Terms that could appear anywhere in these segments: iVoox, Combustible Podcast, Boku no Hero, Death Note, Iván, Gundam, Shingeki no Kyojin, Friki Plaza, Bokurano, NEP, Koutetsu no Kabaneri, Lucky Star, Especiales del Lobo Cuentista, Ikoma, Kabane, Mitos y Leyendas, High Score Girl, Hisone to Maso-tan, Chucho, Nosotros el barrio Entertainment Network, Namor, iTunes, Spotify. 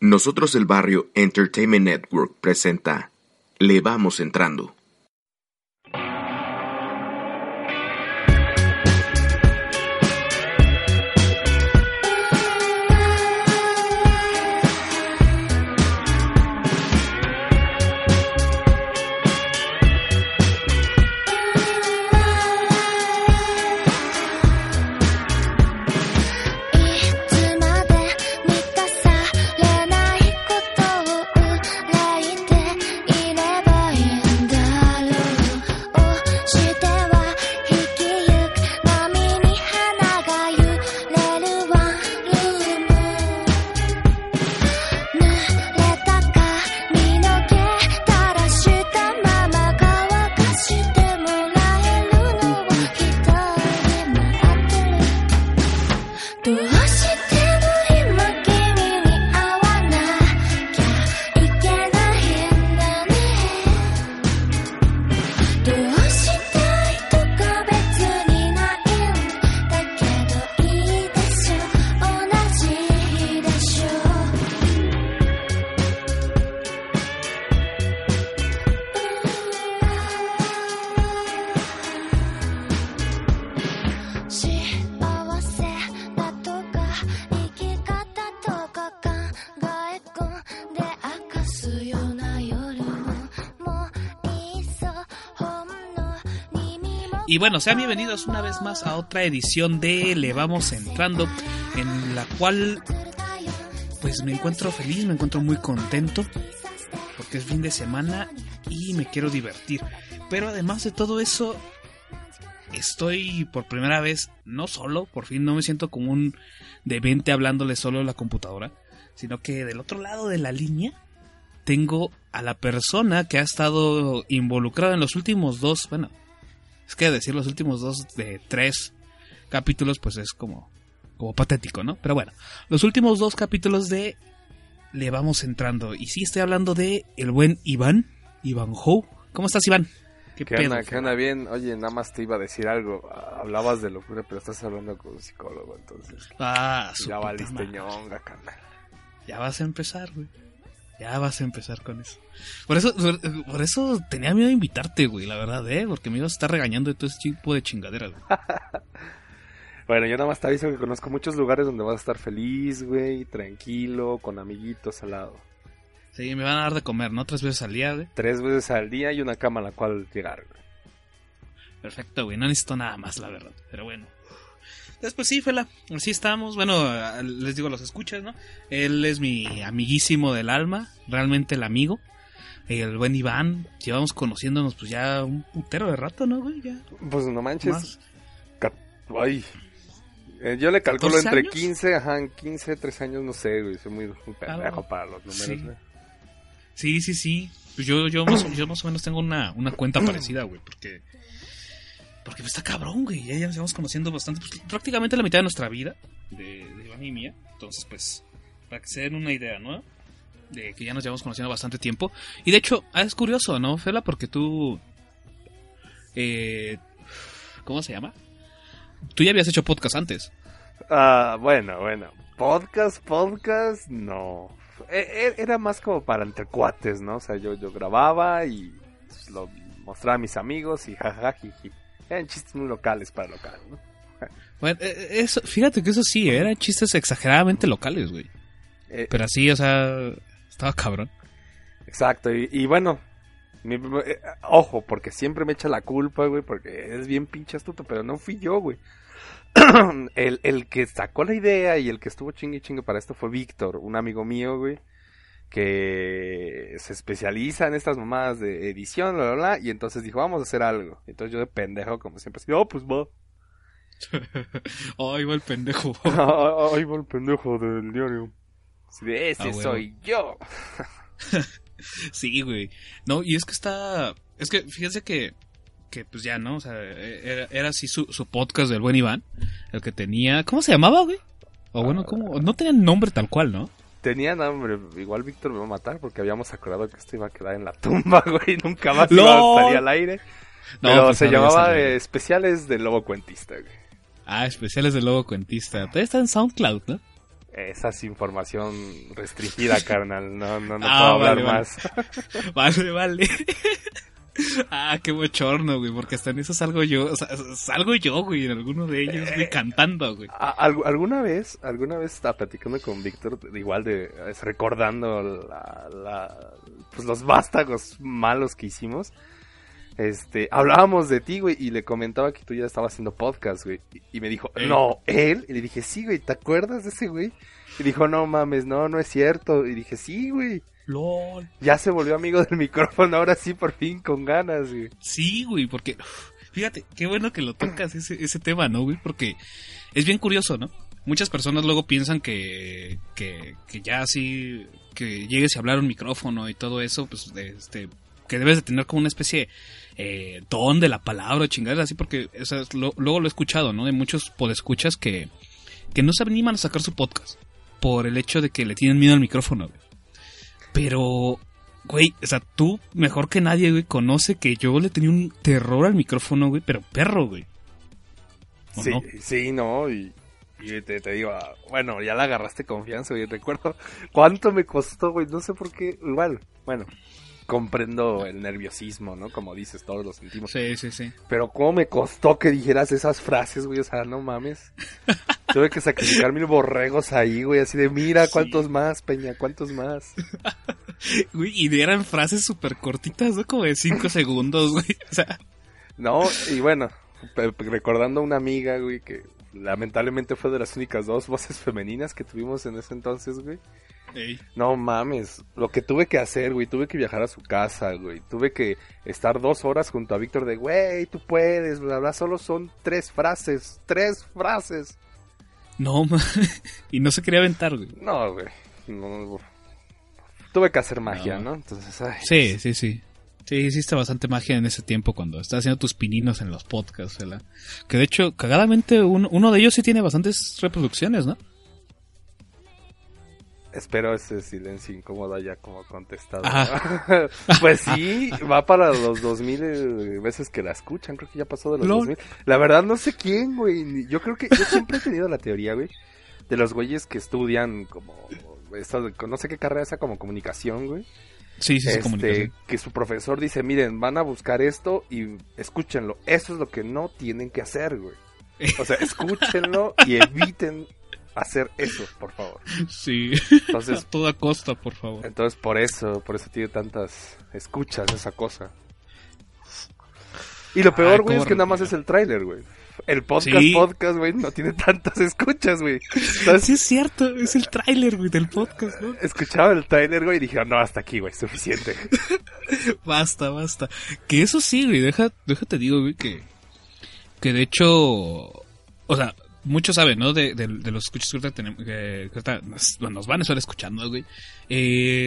Nosotros el barrio Entertainment Network presenta Le vamos entrando. Y bueno, sean bienvenidos una vez más a otra edición de Le vamos entrando, en la cual pues me encuentro feliz, me encuentro muy contento porque es fin de semana y me quiero divertir. Pero además de todo eso, estoy por primera vez no solo, por fin no me siento como un demente hablándole solo a la computadora, sino que del otro lado de la línea tengo a la persona que ha estado involucrada en los últimos dos, bueno, es que decir los últimos dos de tres capítulos pues es como patético, ¿no? Pero bueno, los últimos dos capítulos de Le vamos entrando. Y sí estoy hablando de el buen Iván Ho. ¿Cómo estás, Iván? ¿Qué onda? Bien. Oye, nada más te iba a decir algo. Hablabas de locura, pero estás hablando con un psicólogo, entonces. Ah, ya valiste ñonga, carnal. Ya vas a empezar, güey. Ya vas a empezar con eso. Por eso tenía miedo de invitarte, güey, la verdad, porque me ibas a estar regañando de todo ese tipo de chingaderas, güey. Bueno, yo nada más te aviso que conozco muchos lugares donde vas a estar feliz, güey, tranquilo, con amiguitos al lado. Sí, me van a dar de comer, ¿no? 3 veces al día, güey. 3 veces al día y una cama a la cual llegar, güey. Perfecto, güey, no necesito nada más, la verdad, pero bueno. Después sí, Fela, así estamos. Bueno, les digo, los escuchas, ¿no? Él es mi amiguísimo del alma, realmente el amigo, el buen Iván. Llevamos conociéndonos pues ya un putero de rato, ¿no, güey? Ya. Pues no manches. Ay. Yo le calculo entre años? 13 años, no sé, güey. Soy muy pendejo para los números, sí. Güey. Sí. Pues yo más o menos tengo una cuenta parecida, güey, porque está cabrón, güey, ya nos vamos conociendo bastante, pues, prácticamente la mitad de nuestra vida, de Iván y mía, entonces pues, para que se den una idea, ¿no? De que ya nos llevamos conociendo bastante tiempo, y de hecho, es curioso, ¿no, Fela? Porque tú, ¿cómo se llama? Tú ya habías hecho podcast antes. Bueno, podcast, no, era más como para entre cuates, ¿no? O sea, yo grababa y lo mostraba a mis amigos y jajajiji. Eran chistes muy locales para local, ¿no? Bueno, eso, fíjate que eso sí, eran chistes exageradamente locales, güey. Pero así, o sea, estaba cabrón. Exacto, y bueno, ojo, porque siempre me echa la culpa, güey, porque es bien pinche astuto, pero no fui yo, güey. el que sacó la idea y el que estuvo chingue para esto fue Víctor, un amigo mío, güey, que se especializa en estas mamadas de edición, bla, bla, bla, y entonces dijo, vamos a hacer algo. Entonces yo de pendejo, como siempre, así, pues va. Ahí va el pendejo. Ahí va el pendejo del diario. Sí, de ese soy yo. Sí, güey. No, y es que es que fíjense que pues ya, ¿no? O sea, era así su podcast del buen Iván, el que tenía, ¿cómo se llamaba, güey? O bueno, ¿cómo? No tenía nombre tal cual, ¿no? Tenían hambre, igual Víctor me va a matar porque habíamos acordado que esto iba a quedar en la tumba, güey, nunca más iba a salir al aire. No, pero pues se llamaba Especiales del Lobo Cuentista, güey. Ah, Especiales del Lobo Cuentista. Todavía está en SoundCloud, ¿no? Esa es información restringida, carnal. No puedo hablar más. Vale. Ah, qué bochorno, güey, porque hasta en eso salgo yo, güey, en alguno de ellos, güey, cantando, güey. Alguna vez estaba platicando con Víctor, igual recordando pues los vástagos malos que hicimos. Hablábamos de ti, güey, y le comentaba que tú ya estabas haciendo podcast, güey, y me dijo, no, él, y le dije, sí, güey, ¿te acuerdas de ese güey? Y dijo, no mames, no es cierto, y dije, sí, güey. Lol. Ya se volvió amigo del micrófono, ahora sí, por fin, con ganas, güey. Sí, güey, porque, fíjate, qué bueno que lo tocas ese tema, ¿no, güey? Porque es bien curioso, ¿no? Muchas personas luego piensan que ya así, que llegues a hablar a un micrófono y todo eso, pues, que debes de tener como una especie don de la palabra, chingada, así, porque luego lo he escuchado, ¿no? De muchos podescuchas que no se animan a sacar su podcast por el hecho de que le tienen miedo al micrófono, güey. Pero, güey, o sea, tú mejor que nadie, güey, conoce que yo le tenía un terror al micrófono, güey, pero perro, güey. Sí, ¿no? Sí, no, y te digo, bueno, ya le agarraste confianza, güey, recuerdo cuánto me costó, güey, no sé por qué, igual, bueno, comprendo el nerviosismo, ¿no? Como dices, todos lo sentimos. Sí. Pero cómo me costó que dijeras esas frases, güey, o sea, no mames. Tuve que sacrificar 1000 borregos ahí, güey, así de, mira, cuántos sí. Más, Peña, cuántos más. Güey, y eran frases súper cortitas, ¿no? Como de 5 segundos, güey, o sea. No, y bueno, recordando a una amiga, güey, que lamentablemente fue de las únicas 2 voces femeninas que tuvimos en ese entonces, güey. Ey. No mames, lo que tuve que hacer, güey, tuve que viajar a su casa, güey, tuve que estar 2 horas junto a Víctor de, güey, tú puedes, bla, bla, solo son 3 frases. No, y no se quería aventar, güey. No, güey, no, tuve que hacer magia, ¿no? Entonces, ay. Sí. Sí, hiciste bastante magia en ese tiempo cuando estás haciendo tus pininos en los podcasts, ¿verdad? Que de hecho, cagadamente, uno de ellos sí tiene bastantes reproducciones, ¿no? Espero ese silencio incómodo haya como contestado. Ajá. Pues sí, va para los 2000 veces que la escuchan, creo que ya pasó de los 2000. La verdad no sé quién, güey, yo creo que yo siempre he tenido la teoría, güey, de los güeyes que estudian como, no sé qué carrera sea, como comunicación, güey. Sí, comunicación. Que su profesor dice, miren, van a buscar esto y escúchenlo, eso es lo que no tienen que hacer, güey. O sea, escúchenlo y eviten hacer eso, por favor. Sí, entonces, a toda costa, por favor. Entonces, por eso tiene tantas escuchas esa cosa. Y lo peor, güey, es que nada más es el tráiler, güey. El podcast, güey, no tiene tantas escuchas, güey. Sí, es cierto, es el tráiler, güey, del podcast, ¿no? Escuchaba el tráiler, güey, y dije, no, hasta aquí, güey, suficiente. Basta. Que eso sí, güey, déjate digo, güey, que de hecho, o sea, muchos saben, ¿no? De los escuchas que tenemos, nos van a estar escuchando, güey.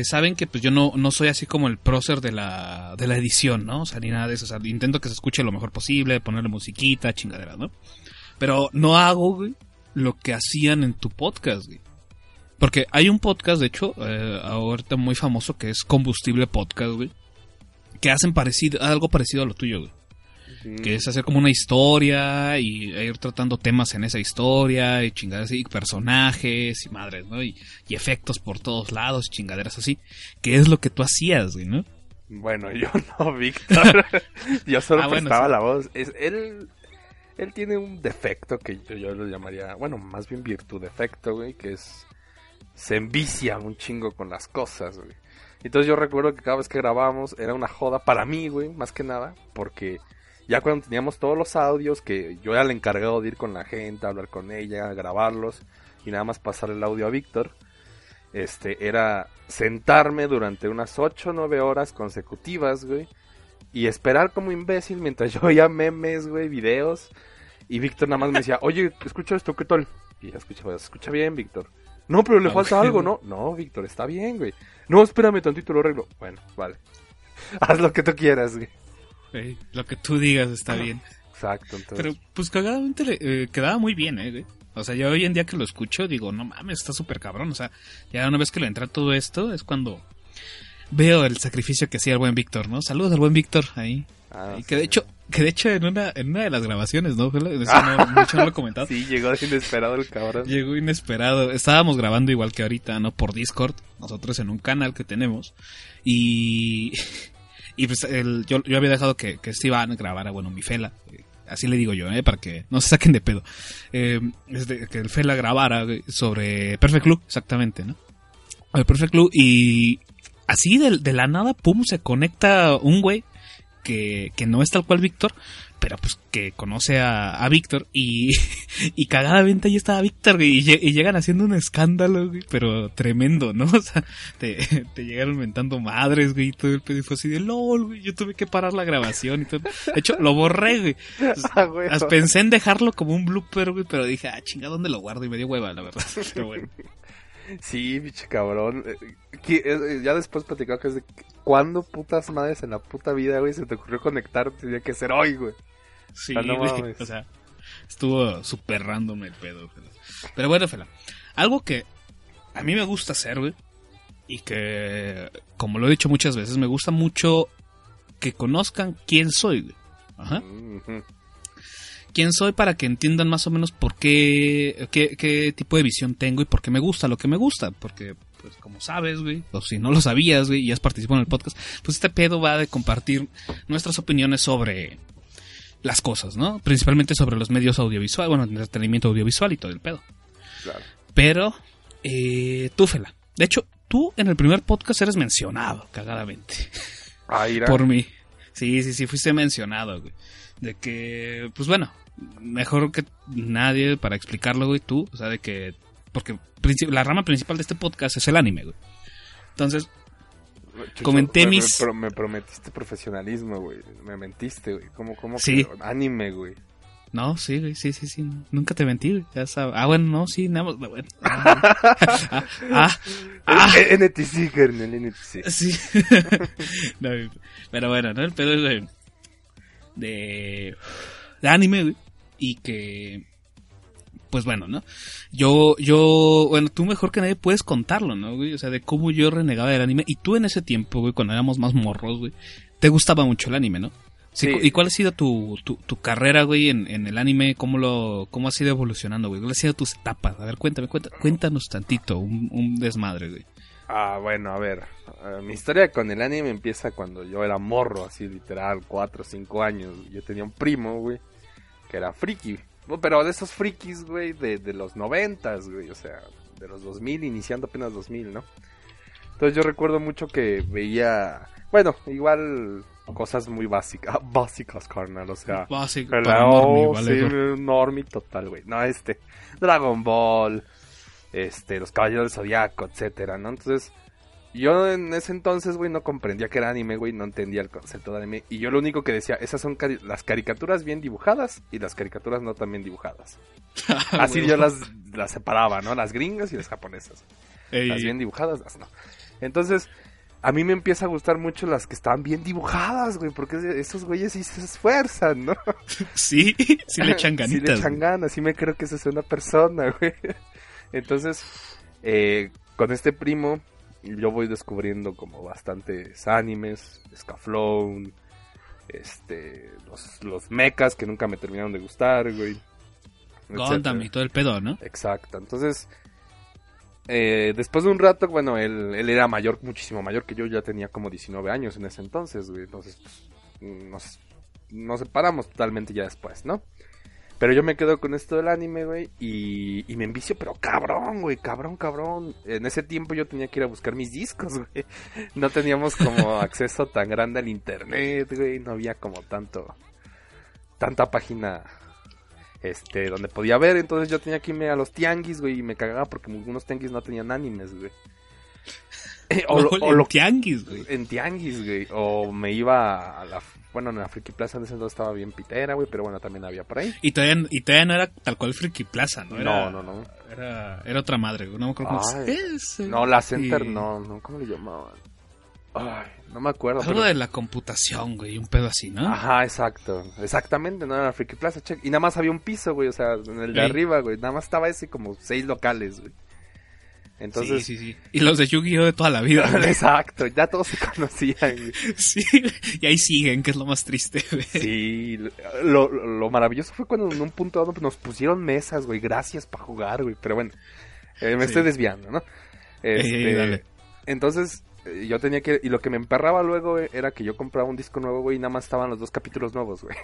Saben que pues yo no soy así como el prócer de la edición, ¿no? O sea, ni nada de eso. O sea, intento que se escuche lo mejor posible, ponerle musiquita, chingadera, ¿no? Pero no hago, güey, lo que hacían en tu podcast, güey. Porque hay un podcast, de hecho, ahorita muy famoso, que es Combustible Podcast, güey. Que hacen algo parecido a lo tuyo, güey. Que es hacer como una historia y ir tratando temas en esa historia y chingaderas así, y personajes y madres, ¿no? Y efectos por todos lados, chingaderas así. ¿Qué es lo que tú hacías, güey, no? Bueno, yo no, Víctor. Yo solo prestaba la voz. Él tiene un defecto que yo lo llamaría, bueno, más bien virtud defecto, güey, que es... se envicia un chingo con las cosas, güey. Entonces yo recuerdo que cada vez que grabábamos era una joda para mí, güey, más que nada, porque... ya cuando teníamos todos los audios, que yo era el encargado de ir con la gente, hablar con ella, grabarlos y nada más pasar el audio a Víctor, era sentarme durante unas 8 o 9 horas consecutivas, güey, y esperar como imbécil mientras yo veía memes, güey, videos, y Víctor nada más me decía, oye, escucha esto, ¿qué tal? Y escucha bien, Víctor. No, pero le falta algo, ¿no? No, Víctor, está bien, güey. No, espérame tantito, lo arreglo. Bueno, vale. Haz lo que tú quieras, güey. Lo que tú digas está bien. Exacto, entonces. Pero pues cagadamente quedaba muy bien, güey. O sea, ya hoy en día que lo escucho digo, no mames, está súper cabrón. O sea, ya una vez que le entra todo esto es cuando veo el sacrificio que hacía el buen Víctor, ¿no? Saludos al buen Víctor ahí. Ah, y que de hecho, en una de las grabaciones, ¿no? Eso no lo he comentado. Sí, llegó inesperado el cabrón. Llegó inesperado. Estábamos grabando igual que ahorita, ¿no? Por Discord, nosotros en un canal que tenemos. Y pues yo había dejado que Iván grabara, bueno, mi Fela. Así le digo yo, para que no se saquen de pedo. Que el Fela grabara sobre Perfect Blue, exactamente, ¿no? El Perfect Blue, y así de la nada, pum, se conecta un güey que no es tal cual Víctor, pero pues que conoce a Víctor y cagadamente ahí estaba Víctor y llegan haciendo un escándalo, güey, pero tremendo, ¿no? O sea, te llegaron mentando madres, güey, y todo el pedo fue así de LOL, güey, yo tuve que parar la grabación y todo. De hecho, lo borré, güey. Pensé en dejarlo como un blooper, güey, pero dije, chinga, ¿dónde lo guardo? Y me dio hueva, la verdad, pero bueno. Sí, bicho cabrón. Ya después platicaba que es de cuándo putas madres en la puta vida, güey, se te ocurrió conectar, tenía que ser hoy, güey. Sí, no mames. O sea, estuvo súper random el pedo. Pero bueno, Fela, algo que a mí me gusta hacer, güey, y que, como lo he dicho muchas veces, me gusta mucho que conozcan quién soy, güey. Ajá. Uh-huh. Quién soy para que entiendan más o menos por qué tipo de visión tengo y por qué me gusta lo que me gusta, porque pues como sabes, güey, o si no lo sabías, güey, y has participado en el podcast, pues este pedo va de compartir nuestras opiniones sobre las cosas, ¿no? Principalmente sobre los medios audiovisuales, bueno, entretenimiento audiovisual y todo el pedo. Claro. Pero tú, Fela, de hecho, tú en el primer podcast eres mencionado, cagadamente. Por mí. Sí, fuiste mencionado, güey. De que, pues bueno, mejor que nadie para explicarlo, güey, tú. O sea, de que... Porque la rama principal de este podcast es el anime, güey. Entonces, Chucho, comenté mis... Me prometiste profesionalismo, güey. Me mentiste, güey. ¿Cómo sí. Que anime, güey? No, sí, güey, sí. Nunca te mentí, güey. Ya sabes. Bueno, no, sí, nada más... Bueno. NTC, carnal, NTC. Sí. No, pero bueno, ¿no? Pero es... de anime, güey, y que pues bueno, ¿no? Yo bueno, tú mejor que nadie puedes contarlo, ¿no, güey? O sea, de cómo yo renegaba del anime, y tú en ese tiempo, güey, cuando éramos más morros, güey, te gustaba mucho el anime, ¿no? Sí. ¿Y cuál ha sido tu carrera, güey, en el anime? ¿Cómo has ido evolucionando, güey? ¿Cuáles han sido tus etapas? A ver, cuéntanos tantito, un desmadre, güey. Bueno, a ver, mi historia con el anime empieza cuando yo era morro, así literal, 4 o 5 años. Yo tenía un primo, güey, que era friki, pero de esos frikis, güey, de los 90s, güey, o sea, de los 2000, iniciando apenas 2000, ¿no? Entonces yo recuerdo mucho que veía, bueno, igual cosas muy básicas, carnal, o sea. Básicas, vale, sí, normie total, güey, no, Dragon Ball... los Caballeros del Zodiaco, etcétera, ¿no? Entonces, yo en ese entonces, güey, no comprendía que era anime, güey, no entendía el concepto de anime, y yo lo único que decía, esas son las caricaturas bien dibujadas y las caricaturas no tan bien dibujadas. Así yo las separaba, ¿no? Las gringas y las japonesas. Ey. Las bien dibujadas, las no. Entonces, a mí me empieza a gustar mucho las que están bien dibujadas, güey, porque esos güeyes sí se esfuerzan, ¿no? Sí, sí le echan ganitas. Sí le echan ganas, sí me creo que eso es una persona, güey. Entonces, con este primo, yo voy descubriendo como bastantes animes, Scaflón, los mechas que nunca me terminaron de gustar, güey. Gundam y todo el pedo, ¿no? Exacto, entonces, después de un rato, bueno, él era mayor, muchísimo mayor que yo, ya tenía como 19 años en ese entonces, güey, entonces nos separamos totalmente ya después, ¿no? Pero yo me quedo con esto del anime, güey, y me envicio, pero cabrón, güey, cabrón. En ese tiempo yo tenía que ir a buscar mis discos, güey. No teníamos como acceso tan grande al internet, güey. No había como tanta página, donde podía ver. Entonces yo tenía que irme a los tianguis, güey, y me cagaba porque algunos tianguis no tenían animes, güey. Tianguis, güey. En tianguis, güey. O me iba a la... Bueno, en la Friki Plaza en ese entonces estaba bien pitera, güey, pero bueno, también había por ahí. Y todavía no era tal cual Friki Plaza, ¿no? No. Era otra madre, güey. No me acuerdo cómo es. No, la Center, no. ¿Cómo le llamaban? Ay, no me acuerdo. Algo pero... de la computación, güey, un pedo así, ¿no? Ajá, exacto. Exactamente, no era la Friki Plaza, check. Y nada más había un piso, güey, o sea, en el de arriba, güey. Nada más estaba ese como 6 locales, güey. Entonces, sí. Y los de Yu-Gi-Oh! De toda la vida. Exacto, ya todos se conocían. Sí, y ahí siguen, que es lo más triste, güey. Sí, lo maravilloso fue cuando en un punto dado nos pusieron mesas, güey. Gracias para jugar, güey. Pero bueno, estoy desviando, ¿no? Dale. Entonces, yo tenía que... Y lo que me emperraba luego era que yo compraba un disco nuevo, güey, y nada más estaban los dos capítulos nuevos, güey.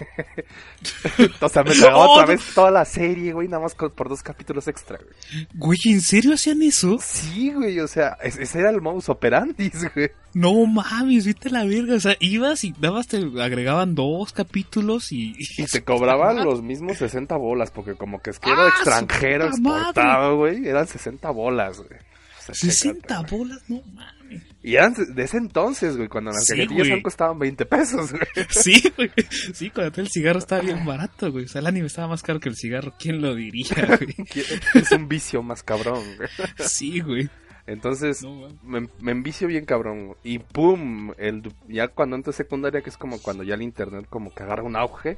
O sea, me tragaba otra vez toda la serie, güey, nada más por 2 capítulos extra, güey. Güey, ¿en serio hacían eso? Sí, güey, o sea, ese era el modus operandi, güey. No mames, viste la verga, o sea, ibas y nada más te agregaban 2 capítulos y te cobraban los mismos 60 bolas, porque como que es que era extranjero exportado, güey, eran 60 bolas, güey. O sea, 60 bolas, no mames. Y eran de ese entonces, güey, cuando las galletillas Anco estaban 20 pesos, güey. Sí, güey. Sí, cuando el cigarro estaba bien barato, güey. O sea, el anime estaba más caro que el cigarro. ¿Quién lo diría, güey? Es un vicio más cabrón, güey. Sí, güey. Entonces, me envicio bien cabrón, güey. Y pum, ya cuando entro a secundaria, que es como cuando ya el internet como que agarra un auge.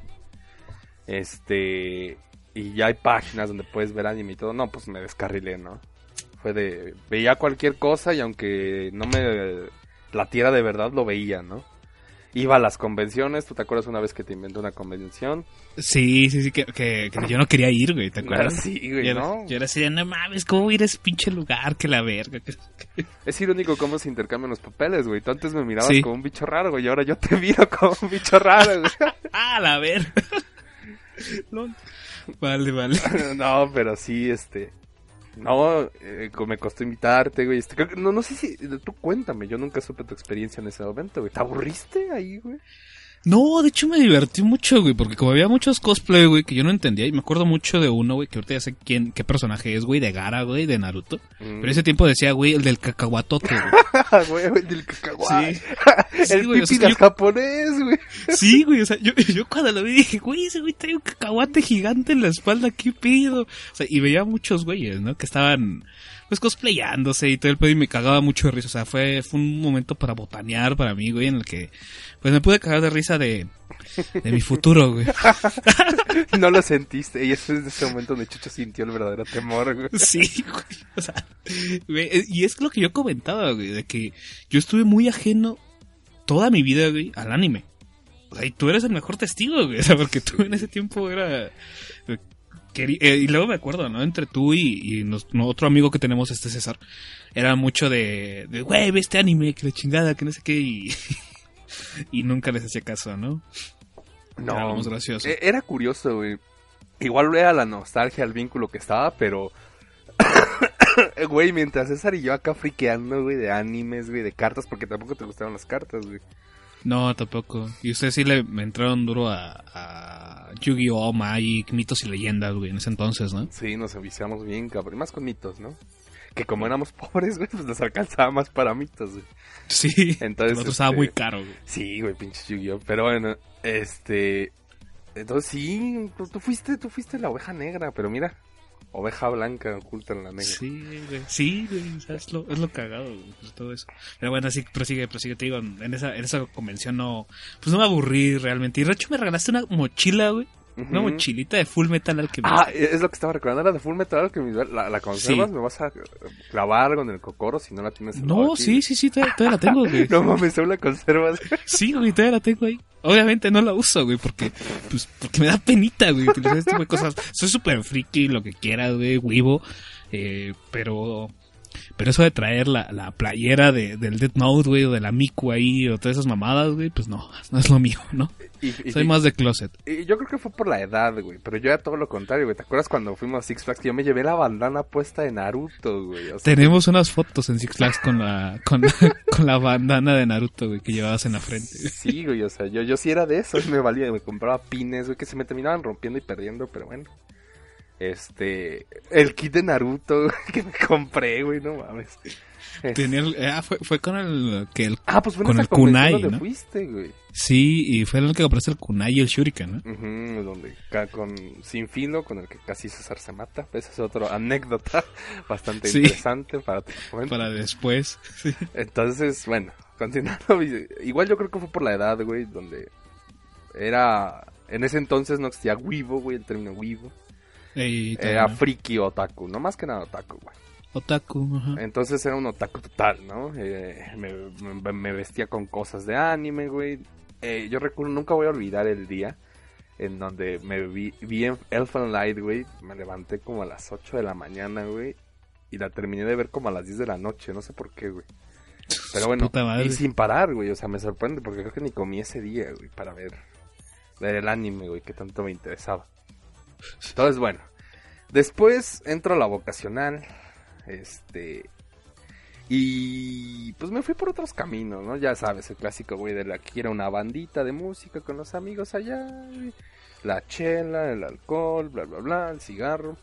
Y ya hay páginas donde puedes ver anime y todo. No, pues me descarrilé, ¿no? Fue de, veía cualquier cosa y aunque no me latiera de verdad, lo veía, ¿no? Iba a las convenciones, ¿tú te acuerdas una vez que te inventé una convención? Sí, que yo no quería ir, güey, ¿te acuerdas? Sí, güey, ¿no? Yo era así de, no mames, ¿cómo voy a ir a ese pinche lugar? Que la verga. Es irónico cómo se intercambian los papeles, güey. Tú antes me mirabas como un bicho raro, güey, y ahora yo te miro como un bicho raro, güey. ¡Ah, la verga! Vale. No, pero sí, No, me costó invitarte, güey. No sé si... Tú cuéntame, yo nunca supe tu experiencia en ese momento, güey. ¿Te aburriste ahí, güey? No, de hecho me divertí mucho, güey, porque como había muchos cosplay, güey, que yo no entendía, y me acuerdo mucho de uno, güey, que ahorita ya sé qué personaje es, güey, de Gara, güey, de Naruto, pero ese tiempo decía, güey, el del cacahuatote, güey. Güey, el del cacahuate. Sí. El pipi del japonés, güey. Sí, güey, o sea, yo cuando lo vi dije, güey, ese güey trae un cacahuate gigante en la espalda, ¿qué pedo? O sea, y veía muchos güeyes, ¿no?, que estaban... pues cosplayándose y todo el pedo y me cagaba mucho de risa, o sea, fue un momento para botanear para mí, güey, en el que pues me pude cagar de risa de mi futuro, güey. No lo sentiste, y eso es de ese momento donde Chucho sintió el verdadero temor, güey. Sí, güey, o sea, güey, y es lo que yo comentaba, güey, de que yo estuve muy ajeno toda mi vida, güey, al anime. O sea, y tú eres el mejor testigo, güey, o sea, porque tú en ese tiempo era... y luego me acuerdo, ¿no? Entre tú y otro amigo que tenemos, César, era mucho de güey, ve este anime, que la chingada, que no sé qué, y nunca les hacía caso, ¿no? No, era muy gracioso. Era curioso, güey. Igual era la nostalgia, el vínculo que estaba, pero... Güey, mientras César y yo acá friqueando, güey, de animes, güey, de cartas, porque tampoco te gustaban las cartas, güey. No, tampoco. Y ustedes sí me entraron duro a Yu-Gi-Oh!, Magic, Mitos y Leyendas, güey, en ese entonces, ¿no? Sí, nos aviciamos bien, cabrón. Más con Mitos, ¿no? Que como éramos pobres, güey, pues nos alcanzaba más para Mitos, güey. Sí, entonces nosotros estaba muy caro, güey. Sí, güey, pinche Yu-Gi-Oh! Pero bueno, entonces sí, pues tú fuiste la oveja negra, pero mira, oveja blanca oculta en la negra. Sí, güey, o sea, es lo cagado, güey, todo eso. Pero bueno, así prosigue, te digo, en esa convención no me aburrí realmente. Y de hecho me regalaste una mochila, güey, una mochilita de Full Metal Alchemist. Ah, es lo que estaba recordando, era de Full Metal Alchemist, la conservas, sí. Me vas a clavar con el cocoro si no la tienes en la boca. No, sí, todavía la tengo, güey. No mames, ¿tú la conservas? Sí, güey, todavía la tengo ahí. Obviamente no la uso, güey, porque me da penita, güey, utilizar este tipo de cosas. Soy súper friki, lo que quiera, güey, huevo, pero eso de traer la playera del Death Note, güey, o de la Miku ahí, o todas esas mamadas, güey, pues no es lo mío, ¿no? Soy más de closet. Y yo creo que fue por la edad, güey, pero yo era todo lo contrario, güey. ¿Te acuerdas cuando fuimos a Six Flags que yo me llevé la bandana puesta de Naruto, güey? O sea, tenemos unas fotos en Six Flags con la bandana de Naruto, güey, que llevabas en la frente. Güey. Sí, güey, o sea, yo sí era de eso, me valía, me compraba pines, güey, que se me terminaban rompiendo y perdiendo, pero bueno. El kit de Naruto, güey, que me compré, güey, no mames. Fue con el que pues fue con el kunai, ¿no? Fuiste, güey. Sí, y fue el que aparece el kunai y el shuriken, ¿no? Donde sin filo, con el que casi César se mata. Esa es otra anécdota bastante interesante para tu momento. Para después. Sí. Entonces, bueno, continuando, igual yo creo que fue por la edad, güey, donde era en ese entonces no existía wibo, güey, el término wibo. Era friki o otaku, no más que nada otaku, güey. Otaku, ajá. Entonces era un otaku total, ¿no? Me vestía con cosas de anime, güey. Yo recuerdo, nunca voy a olvidar el día en donde me vi en Elf and Light, güey. Me levanté como a las 8 de la mañana, güey. Y la terminé de ver como a las 10 de la noche, no sé por qué, güey. Pero bueno, y sin parar, güey. O sea, me sorprende porque creo que ni comí ese día, güey, para ver el anime, güey, que tanto me interesaba. Entonces, bueno. Después entro a la vocacional. Y pues me fui por otros caminos, ¿no? Ya sabes, el clásico, güey, de la que era una bandita de música con los amigos allá, güey. La chela, el alcohol, bla, bla, bla, el cigarro.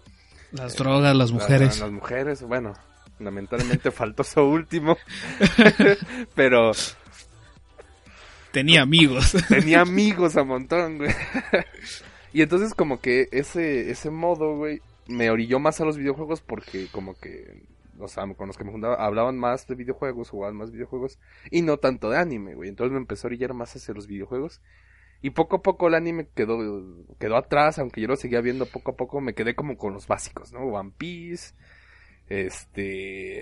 Las drogas, las mujeres. Las mujeres, bueno, lamentablemente faltó eso último. Pero... tenía amigos. Tenía amigos a montón, güey. Y entonces como que ese modo, güey, me orilló más a los videojuegos porque como que... o sea, con los que me juntaba, hablaban más de videojuegos, jugaban más videojuegos, y no tanto de anime, güey. Entonces me empezó a orillar más hacia los videojuegos, y poco a poco el anime quedó atrás, aunque yo lo seguía viendo poco a poco, me quedé como con los básicos, ¿no? One Piece,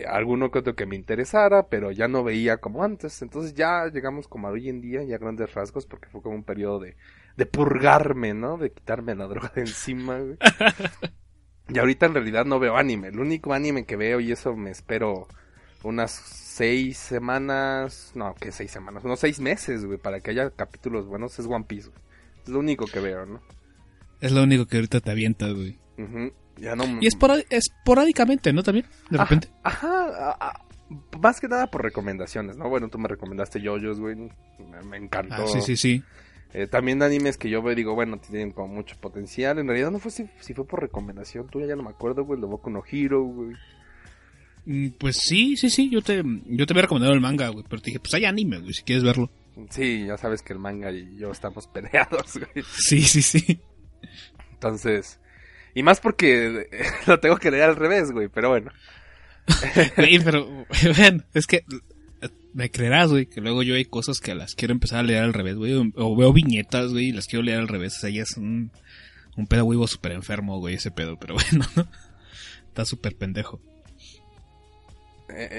alguno que otro que me interesara, pero ya no veía como antes. Entonces ya llegamos como a hoy en día, ya grandes rasgos, porque fue como un periodo de purgarme, ¿no? De quitarme la droga de encima, güey. Y ahorita en realidad no veo anime. El único anime que veo, y eso me espero unas 6 semanas... No, ¿qué 6 semanas? Unos 6 meses, güey, para que haya capítulos buenos, es One Piece, güey. Es lo único que veo, ¿no? Es lo único que ahorita te avientas, güey. Uh-huh. Ya no... Y esporádicamente, ¿no? También, de repente. Ajá. Más que nada por recomendaciones, ¿no? Bueno, tú me recomendaste yoyos, güey. Me encantó. Ah, sí. También de animes que yo veo y digo, bueno, tienen como mucho potencial. En realidad no fue si fue por recomendación tuya, ya no me acuerdo, güey, de Boku no Hero, güey. Pues sí, yo te había recomendado el manga, güey, pero te dije, pues hay anime, güey, si quieres verlo. Sí, ya sabes que el manga y yo estamos peleados, güey. Sí. Entonces, y más porque lo tengo que leer al revés, güey, pero bueno. Sí, pero, bueno, es que... me creerás, güey, que luego yo hay cosas que las quiero empezar a leer al revés, güey, o veo viñetas, güey, y las quiero leer al revés. O sea, ya es un pedo huevo súper enfermo, güey, ese pedo, pero bueno, ¿no? Está súper pendejo.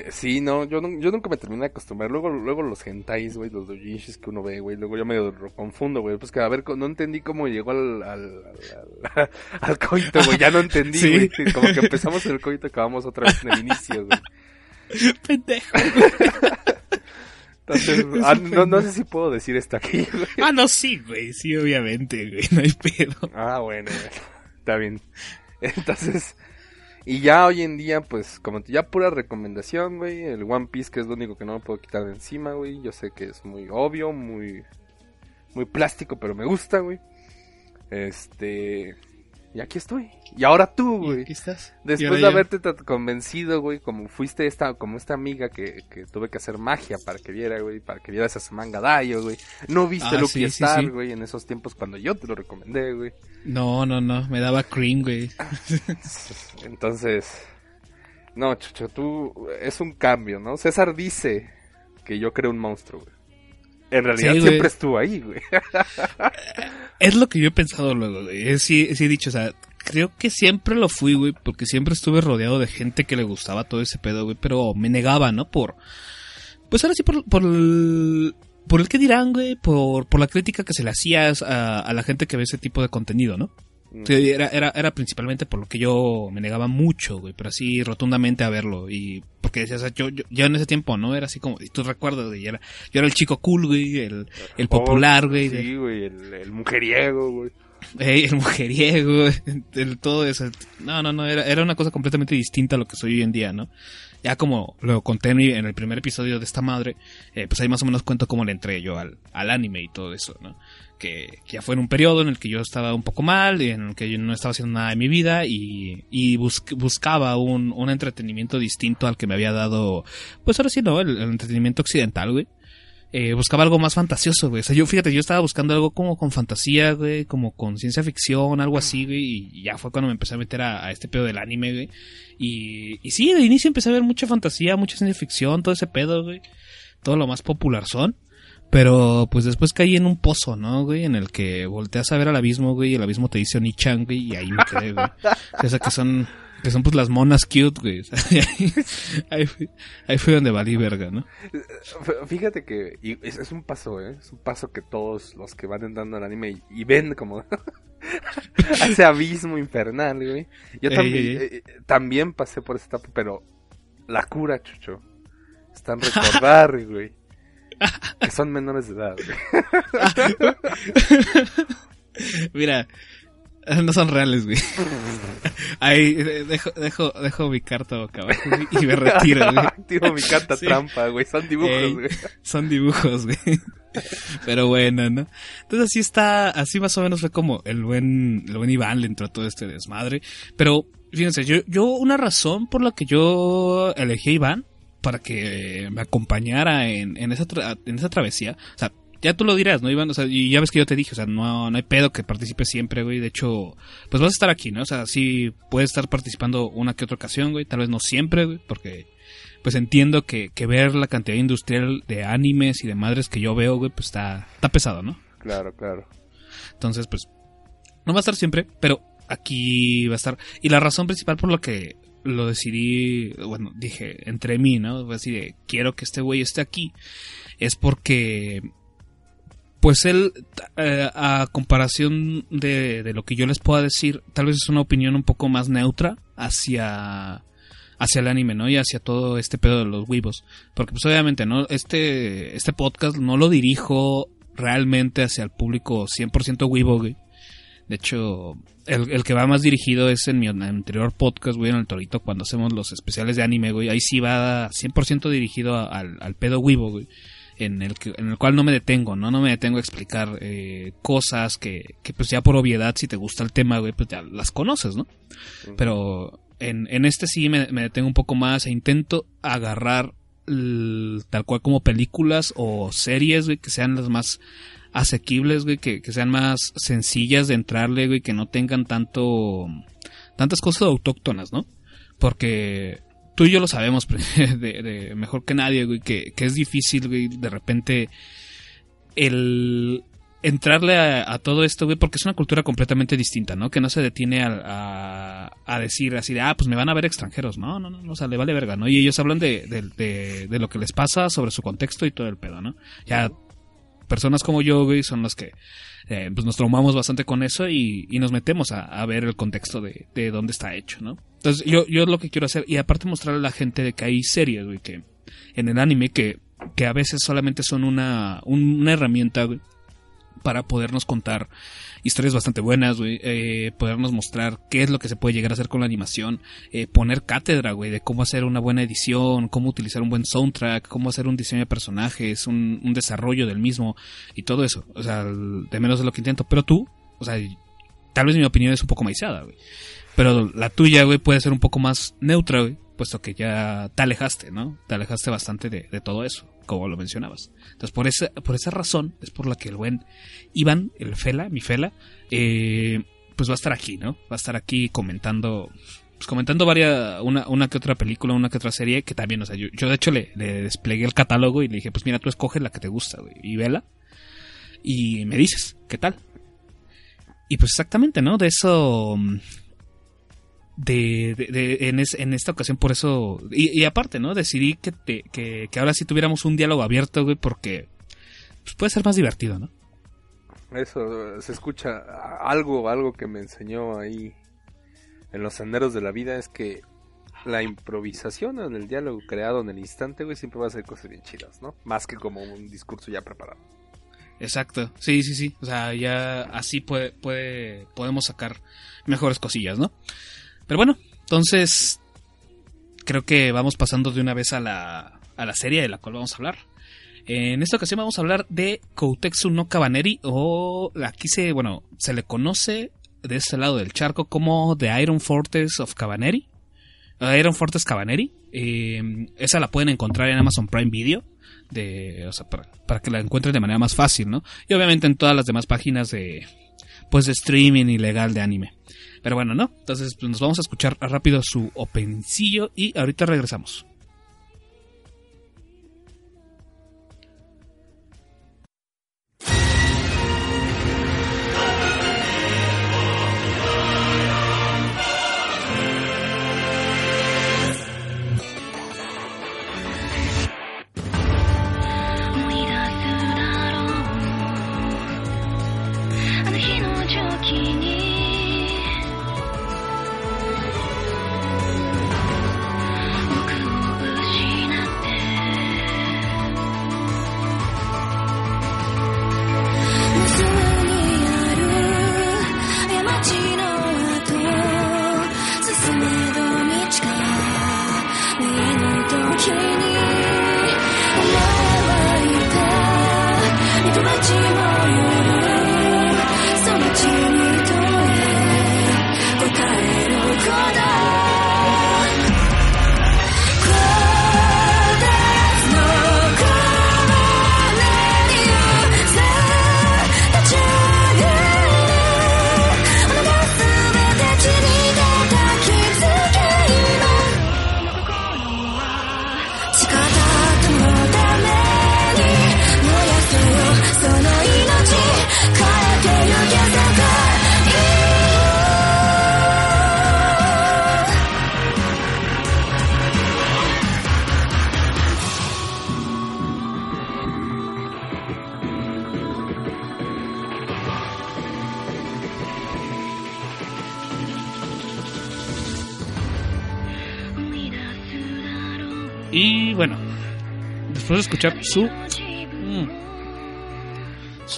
Sí, no, yo nunca me terminé de acostumbrar. Luego los hentais, güey, los doujinshis que uno ve, güey, luego yo me lo confundo, güey. Pues que a ver, no entendí cómo llegó al coito, güey, ya no entendí, güey. ¿Sí? Como que empezamos el coito y acabamos otra vez en el inicio, güey. Pendejo, güey. Entonces, no sé si puedo decir esto aquí, güey. Ah, no, sí, güey, sí, obviamente, güey, no hay pedo. Ah, bueno, está bien. Entonces, y ya hoy en día, pues, como ya pura recomendación, güey, el One Piece, que es lo único que no me puedo quitar de encima, güey. Yo sé que es muy obvio, muy, muy plástico, pero me gusta, güey. Y aquí estoy. Y ahora tú, güey. Aquí estás. Después de haberte convencido, güey, como fuiste como esta amiga que tuve que hacer magia para que viera, güey, para que viera esas manga dayo, güey. No viste Lucky Star, güey, en esos tiempos cuando yo te lo recomendé, güey. No, me daba cream, güey. Entonces, no, Chucho, tú es un cambio, ¿no? César dice que yo creo un monstruo, güey. En realidad sí, siempre estuvo ahí, güey. Es lo que yo he pensado luego, güey. Sí he dicho, o sea, creo que siempre lo fui, güey, porque siempre estuve rodeado de gente que le gustaba todo ese pedo, güey, pero me negaba, ¿no? Pues ahora sí, por el que dirán, güey, por la crítica que se le hacía a la gente que ve ese tipo de contenido, ¿no? Mm. Sí, era principalmente por lo que yo me negaba mucho, güey, pero así rotundamente a verlo, y porque decías, o sea, yo en ese tiempo, ¿no? Era así como, y tú recuerdas, güey, yo era el chico cool, güey, el popular, güey. Sí, güey, el mujeriego, güey. El mujeriego, el todo eso. No, era una cosa completamente distinta a lo que soy hoy en día, ¿no? Ya como lo conté en el primer episodio de esta madre, pues ahí más o menos cuento cómo le entré yo al anime y todo eso, ¿no? Que ya fue en un periodo en el que yo estaba un poco mal, en el que yo no estaba haciendo nada de mi vida y buscaba un entretenimiento distinto al que me había dado, pues ahora sí, ¿no? El entretenimiento occidental, güey. Buscaba algo más fantasioso, güey. O sea, yo estaba buscando algo como con fantasía, güey, como con ciencia ficción, algo así, güey. Y ya fue cuando me empecé a meter a este pedo del anime, güey. Y sí, de inicio empecé a ver mucha fantasía, mucha ciencia ficción, todo ese pedo, güey. Todo lo más popular son. Pero pues después caí en un pozo, ¿no, güey? En el que volteas a ver al abismo, güey, y el abismo te dice Oni-chan, güey, y ahí me quedé, güey. O sea, que son... que son pues las monas cute, güey. Ahí fue donde valí verga, ¿no? Fíjate que es un paso, ¿eh? Es un paso que todos los que van entrando al anime y ven como a ese abismo infernal, güey. Yo también pasé por esa etapa, pero la cura, Chucho, está en recordar, güey, que son menores de edad, güey. Mira, no son reales, güey. Ahí dejo mi carta boca abajo y me retiro, güey. Tiro mi carta trampa, güey. Son dibujos, güey. Son dibujos, güey. Pero bueno, ¿no? Entonces así más o menos fue como el buen Iván le entró a todo este desmadre. Pero fíjense, yo una razón por la que yo elegí a Iván para que me acompañara en esa travesía, o sea, ya tú lo dirás, ¿no, Iván? O sea, y ya ves que yo te dije, o sea, no hay pedo que participes siempre, güey. De hecho, pues vas a estar aquí, ¿no? O sea, sí puedes estar participando una que otra ocasión, güey. Tal vez no siempre, güey, porque pues entiendo que ver la cantidad industrial de animes y de madres que yo veo, güey, pues está pesado, ¿no? Claro, claro. Entonces, pues, no va a estar siempre, pero aquí va a estar. Y la razón principal por la que lo decidí, bueno, dije, entre mí, ¿no? Así de, quiero que este güey esté aquí, es porque pues él, a comparación de lo que yo les pueda decir, tal vez es una opinión un poco más neutra hacia el anime, ¿no? Y hacia todo este pedo de los huevos. Porque pues obviamente, ¿no? Este podcast no lo dirijo realmente hacia el público 100% huevo, güey. De hecho, el que va más dirigido es en mi anterior podcast, güey, en el Torito, cuando hacemos los especiales de anime, güey. Ahí sí va 100% dirigido al pedo huevo, güey. En el cual no me detengo, ¿no? No me detengo a explicar cosas que pues ya por obviedad, si te gusta el tema, güey, pues ya las conoces, ¿no? Uh-huh. Pero en este sí me detengo un poco más e intento agarrar tal cual como películas o series, güey, que sean las más asequibles, güey, que sean más sencillas de entrarle, güey, que no tengan tantas cosas autóctonas, ¿no? Porque tú y yo lo sabemos de mejor que nadie, güey, que es difícil, güey, de repente el entrarle a todo esto, güey, porque es una cultura completamente distinta, ¿no? Que no se detiene a decir así de, pues me van a ver extranjeros. No, o sea, le vale verga, ¿no? Y ellos hablan de lo que les pasa sobre su contexto y todo el pedo, ¿no? Ya personas como yo, güey, son las que pues nos traumamos bastante con eso y nos metemos a ver el contexto de dónde está hecho, ¿no? Entonces yo lo que quiero hacer, y aparte mostrarle a la gente de que hay series, güey, que en el anime que a veces solamente son una herramienta, güey, para podernos contar historias bastante buenas, güey, podernos mostrar qué es lo que se puede llegar a hacer con la animación, poner cátedra, güey, de cómo hacer una buena edición, cómo utilizar un buen soundtrack, cómo hacer un diseño de personajes, un desarrollo del mismo y todo eso. O sea, de menos es lo que intento. Pero tú, o sea, tal vez mi opinión es un poco maizada, güey, pero la tuya, güey, puede ser un poco más neutra, güey, puesto que ya te alejaste, ¿no? Te alejaste bastante de todo eso, como lo mencionabas. Entonces, por esa razón, es por la que el buen Iván, el Fela, mi Fela, pues va a estar aquí, ¿no? Va a estar aquí comentando varias, una que otra película, una que otra serie, que también, o sea, yo de hecho le desplegué el catálogo y le dije, pues mira, tú escoges la que te gusta, güey, y vela, y me dices, ¿qué tal? Y pues exactamente, ¿no? De eso, en esta ocasión, por eso, y aparte, ¿no? Decidí que ahora sí tuviéramos un diálogo abierto, güey, porque pues puede ser más divertido, ¿no? Eso, se escucha algo que me enseñó ahí en los senderos de la vida, es que la improvisación en el diálogo creado en el instante, güey, siempre va a ser cosas bien chidas, ¿no? Más que como un discurso ya preparado. Exacto, sí, o sea, ya así podemos sacar mejores cosillas, ¿no? Pero bueno, entonces creo que vamos pasando de una vez a la serie de la cual vamos a hablar. En esta ocasión vamos a hablar de Koutetsu no Kabaneri, o aquí se le conoce de este lado del charco como The Iron Fortress of Kabaneri. Iron Fortress Kabaneri. Esa la pueden encontrar en Amazon Prime Video. O sea, para que la encuentren de manera más fácil, ¿no? Y obviamente en todas las demás páginas de streaming ilegal de anime. Pero bueno, ¿no? Entonces pues nos vamos a escuchar rápido su opencillo y ahorita regresamos. Y bueno, después de escuchar su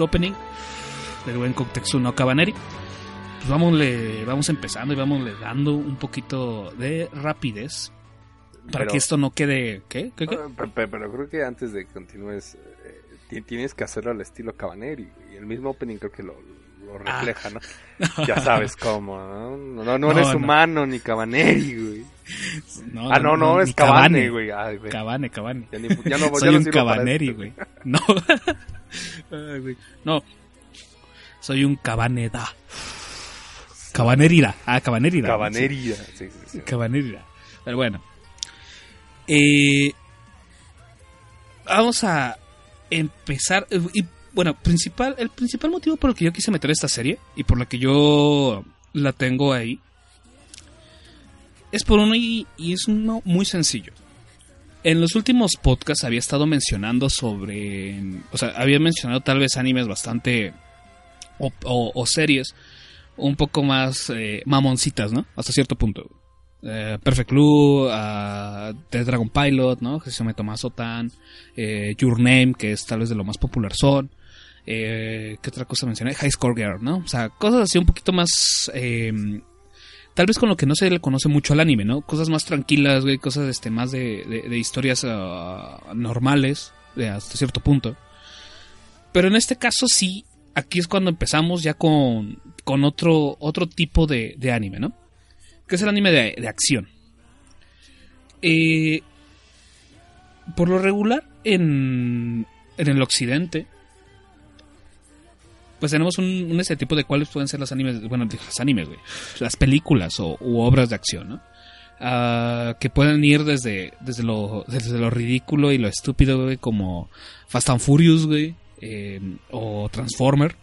opening del buen Koutetsu no Kabaneri, pues vamos empezando y vámonle dando un poquito de rapidez para que esto no quede... ¿Qué? Pero creo que antes de que continúes, tienes que hacerlo al estilo Kabaneri. Y el mismo opening creo que lo refleja, ¿no? Ya sabes cómo, ¿no? No eres humano ni Kabaneri, güey. No, es Kabane, güey. Kabane. Soy un Kabaneri, güey. No. Ay, güey. No. Soy un Kabaneda. Kabanerida. Ah, Kabanerida. Kabanerida. Sí. Kabanerida. Pero bueno. Vamos a empezar. Y bueno, el principal motivo por el que yo quise meter esta serie y por la que yo la tengo ahí es por uno y es uno muy sencillo. En los últimos podcasts había estado mencionando sobre... O sea, había mencionado tal vez animes bastante... O series un poco más mamoncitas, ¿no? Hasta cierto punto. Perfect Blue, Dragon Pilot, ¿no? Hisone to Maso-tan, Your Name, que es tal vez de lo más popular son. ¿Qué otra cosa mencioné? High Score Girl, ¿no? O sea, cosas así un poquito más... tal vez con lo que no se le conoce mucho al anime, ¿no? Cosas más tranquilas, güey, cosas más de historias normales, hasta cierto punto. Pero en este caso sí, aquí es cuando empezamos ya con otro tipo de anime, ¿no? Que es el anime de acción. Por lo regular, en el occidente... pues tenemos un ese tipo de cuáles pueden ser los animes, güey. Las películas u obras de acción, ¿no? Que pueden ir desde lo ridículo y lo estúpido, güey, como Fast and Furious, güey, o Transformer,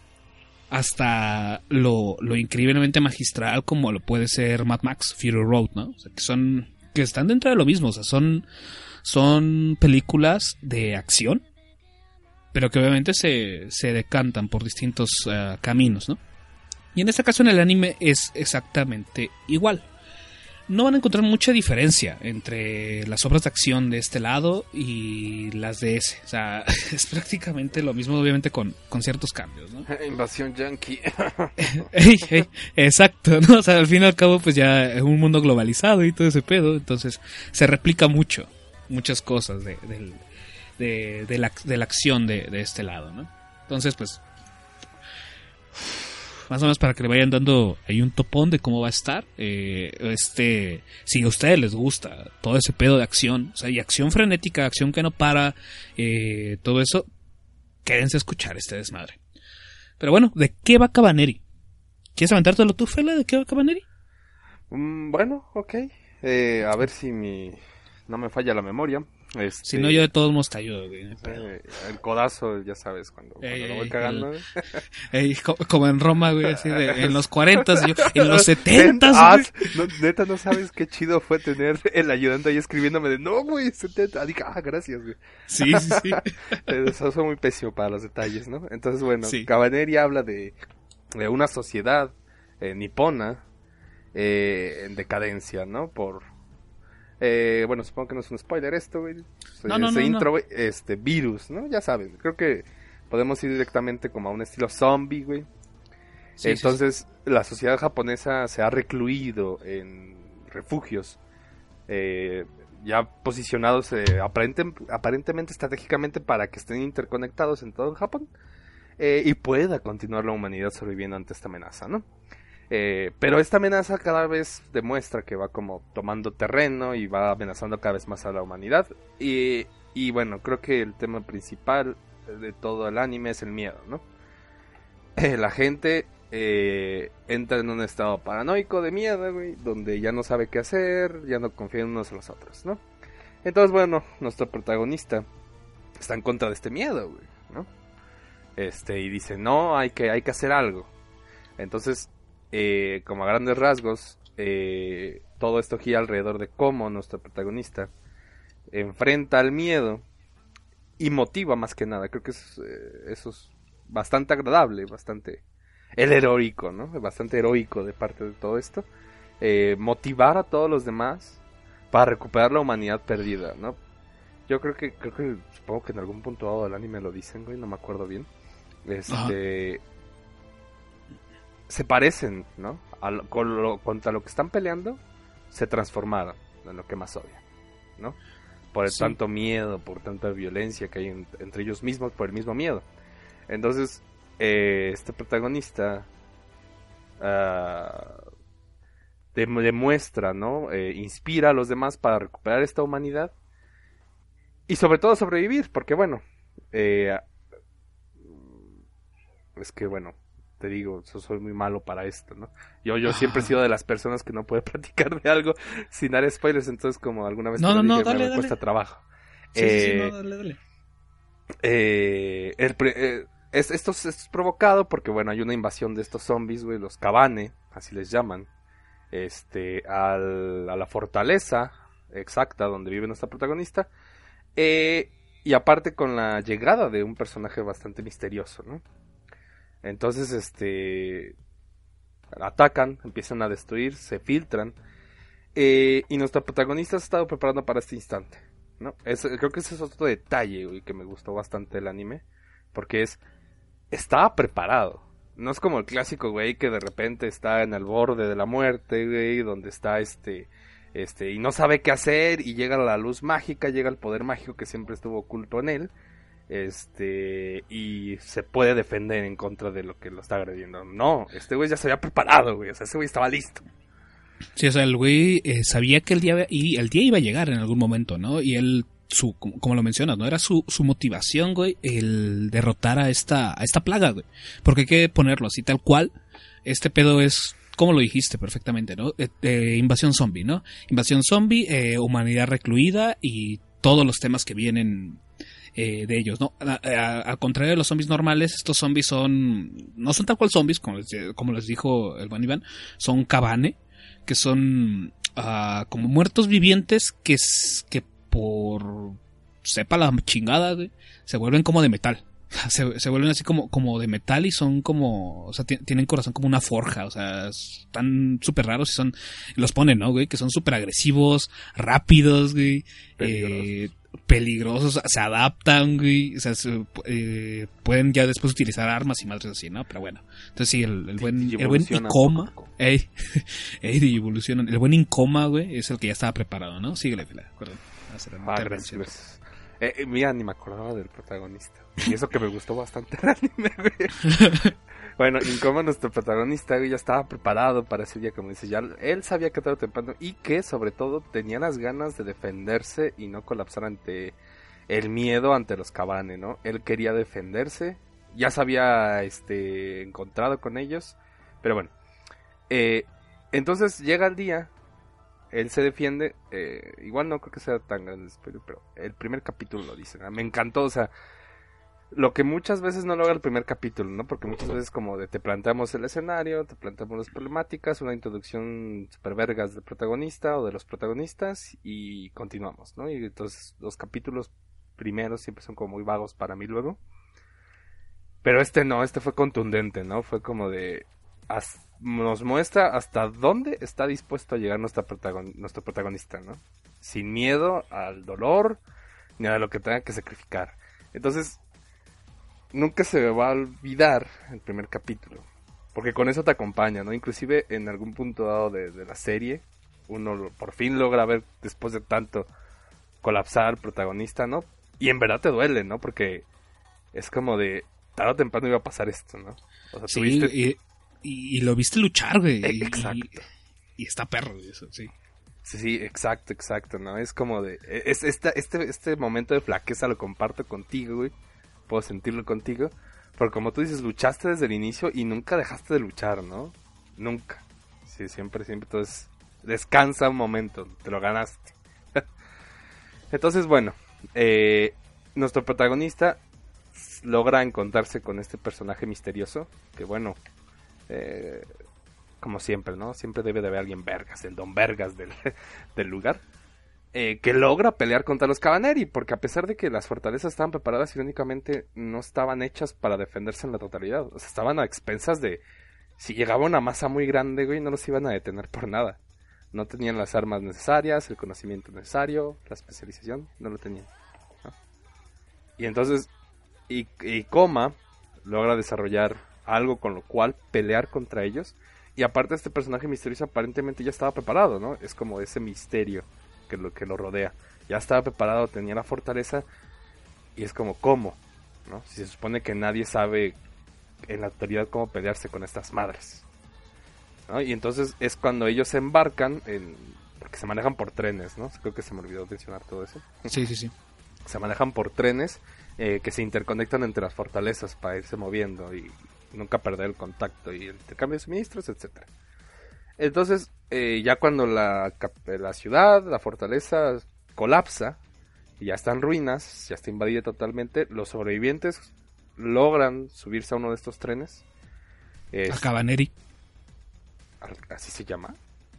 hasta lo increíblemente magistral como lo puede ser Mad Max, Fury Road, ¿no? O sea, que están dentro de lo mismo, o sea, son películas de acción, pero que obviamente se decantan por distintos caminos, ¿no? Y en este caso en el anime es exactamente igual. No van a encontrar mucha diferencia entre las obras de acción de este lado y las de ese. O sea, es prácticamente lo mismo, obviamente con ciertos cambios, ¿no? Invasión yankee. Exacto, ¿no? O sea, al fin y al cabo, pues ya es un mundo globalizado y todo ese pedo. Entonces se replica muchas cosas de la acción de este lado, ¿no? Entonces, pues, más o menos para que le vayan dando ahí un topón de cómo va a estar. Si a ustedes les gusta todo ese pedo de acción, o sea, y acción frenética, acción que no para, todo eso, quédense a escuchar este desmadre. Pero bueno, ¿de qué va Kabaneri? ¿Quieres aventártelo tú, Fela? ¿De qué va Kabaneri? Bueno, ok. A ver si no me falla la memoria. Si no, yo de todos modos te ayudo, güey. El codazo, ya sabes, cuando lo voy cagando. Como en Roma, güey, así en los 40s, en los 70s. Neta, no sabes qué chido fue tener el ayudante ahí escribiéndome de no, güey, 70. Dije, gracias, güey. Sí. Eso fue muy pésimo para los detalles, ¿no? Entonces, bueno, sí. Kabaneri habla de una sociedad nipona en decadencia, ¿no? Bueno, supongo que no es un spoiler esto, güey. No. Virus, ¿no? Ya saben, creo que podemos ir directamente como a un estilo zombie, güey. Sí, entonces, sí. La sociedad japonesa se ha recluido en refugios, ya posicionados aparentemente estratégicamente para que estén interconectados en todo el Japón. y pueda continuar la humanidad sobreviviendo ante esta amenaza, ¿no? Pero esta amenaza cada vez demuestra que va como tomando terreno y va amenazando cada vez más a la humanidad. Y bueno, creo que el tema principal de todo el anime es el miedo, ¿no? La gente entra en un estado paranoico de miedo, güey, donde ya no sabe qué hacer, ya no confía en unos a los otros, ¿no? Entonces, bueno, nuestro protagonista está en contra de este miedo, güey, ¿no? Y dice, no, hay que hacer algo. Entonces, como a grandes rasgos, todo esto gira alrededor de cómo nuestro protagonista enfrenta al miedo y motiva más que nada. Creo que eso es bastante agradable, bastante el heroico, ¿no? Bastante heroico de parte de todo esto. Motivar a todos los demás para recuperar la humanidad perdida, ¿no? Yo creo que supongo que en algún punto del anime lo dicen, güey, no me acuerdo bien. Se parecen, ¿no? Contra lo que están peleando, se transformaron en lo que más odian, ¿no? Por el tanto miedo, por tanta violencia que hay entre ellos mismos, por el mismo miedo. Entonces, este protagonista demuestra, ¿no? Inspira a los demás para recuperar esta humanidad y sobre todo sobrevivir, porque bueno, es que bueno, te digo, yo soy muy malo para esto, ¿no? Yo siempre he sido de las personas que no puede platicar de algo sin dar spoilers, entonces como alguna vez me cuesta trabajo. Sí, dale. Esto es provocado porque, bueno, hay una invasión de estos zombies, güey, los Kabane, así les llaman, a la fortaleza exacta donde vive nuestra protagonista, y aparte con la llegada de un personaje bastante misterioso, ¿no? Entonces, atacan, empiezan a destruir, se filtran, y nuestra protagonista se ha estado preparando para este instante, ¿no? Creo que ese es otro detalle, güey, que me gustó bastante el anime, porque estaba preparado. No es como el clásico, güey, que de repente está en el borde de la muerte, güey, donde está y no sabe qué hacer, y llega la luz mágica, llega el poder mágico que siempre estuvo oculto en él, y se puede defender en contra de lo que lo está agrediendo. No, este güey ya se había preparado, güey, o sea, ese güey estaba listo. Sí, o sea, el güey sabía que el día iba a llegar en algún momento, ¿no? Y él, como lo mencionas, ¿no? Era su motivación, güey, el derrotar a esta plaga, güey. Porque hay que ponerlo así, tal cual. Este pedo es, como lo dijiste perfectamente, ¿no? Invasión zombie, ¿no? Invasión zombie, humanidad recluida y todos los temas que vienen de ellos, ¿no? Al contrario de los zombies normales, estos zombies no son tal cual zombies, como les dijo el buen Iván, son Kabane, que son como muertos vivientes que por sepa la chingada, güey, se vuelven como de metal. Se vuelven así como de metal y son como, o sea, tienen corazón como una forja, o sea, están súper raros y son, los ponen, ¿no, güey? Que son súper agresivos, rápidos, güey, peligrosos, se adaptan, güey, o sea, pueden ya después utilizar armas y madres así, ¿no? Pero bueno, entonces sí, el buen Ikoma, evolucionan, el buen Ikoma, güey, es el que ya estaba preparado, ¿no? Síguele, Fela, perdón. Gracias. Mira, ni me acordaba del protagonista. Y eso que me gustó bastante el anime, güey. Bueno, Ikoma, nuestro protagonista, güey, ya estaba preparado para ese día, como dice, ya él sabía que tarde o temprano, y que sobre todo tenía las ganas de defenderse y no colapsar ante el miedo, ante los Kabane, ¿no? Él quería defenderse, ya se había encontrado con ellos, pero bueno. Entonces llega el día, él se defiende, igual no creo que sea tan grande, pero el primer capítulo lo dicen, ¿no? Me encantó, o sea, lo que muchas veces no logra el primer capítulo, ¿no? Porque muchas veces como te planteamos el escenario, te planteamos las problemáticas, una introducción super vergas del protagonista o de los protagonistas y continuamos, ¿no? Y entonces los capítulos primeros siempre son como muy vagos para mí luego. Pero no, fue contundente, ¿no? Fue como de... nos muestra hasta dónde está dispuesto a llegar nuestro protagonista, ¿no? Sin miedo al dolor ni a lo que tenga que sacrificar. Entonces... nunca se me va a olvidar el primer capítulo, porque con eso te acompaña, ¿no? Inclusive en algún punto dado de la serie, uno por fin logra ver, después de tanto colapsar al protagonista, ¿no? Y en verdad te duele, ¿no? Porque es como de, tarde o temprano iba a pasar esto, ¿no? O sea, sí, tuviste... y lo viste luchar, güey. Exacto. Y está perro, güey, eso, sí. Sí, sí, exacto, exacto, ¿no? Es como de... es este momento de flaqueza lo comparto contigo, güey. Puedo sentirlo contigo. Pero como tú dices, luchaste desde el inicio y nunca dejaste de luchar, ¿no? Nunca. Sí, siempre, siempre. Entonces, descansa un momento. Te lo ganaste. Entonces, bueno. Nuestro protagonista logra encontrarse con este personaje misterioso. Que bueno... como siempre, ¿no? Siempre debe de haber alguien vergas, el don vergas del lugar, que logra pelear contra los Kabaneri, porque a pesar de que las fortalezas estaban preparadas, irónicamente no estaban hechas para defenderse en la totalidad. O sea, estaban a expensas de... Si llegaba una masa muy grande, güey, no los iban a detener por nada. No tenían las armas necesarias, el conocimiento necesario, la especialización, no lo tenían, ¿no? Y entonces Ikoma logra desarrollar algo con lo cual pelear contra ellos. Y aparte este personaje misterioso aparentemente ya estaba preparado, ¿no? Es como ese misterio que lo rodea. Ya estaba preparado, tenía la fortaleza. Y es como, ¿cómo? ¿No? Si se supone que nadie sabe en la actualidad cómo pelearse con estas madres, ¿no? Y entonces es cuando ellos se embarcan en... Porque se manejan por trenes, ¿no? Creo que se me olvidó mencionar todo eso. Sí, sí, sí. Se manejan por trenes que se interconectan entre las fortalezas para irse moviendo y... nunca perder el contacto y el intercambio de suministros, etcétera. Entonces, ya cuando la ciudad, la fortaleza colapsa, ya está en ruinas, ya está invadida totalmente, los sobrevivientes logran subirse a uno de estos trenes. A Kabaneri. ¿Así se llama?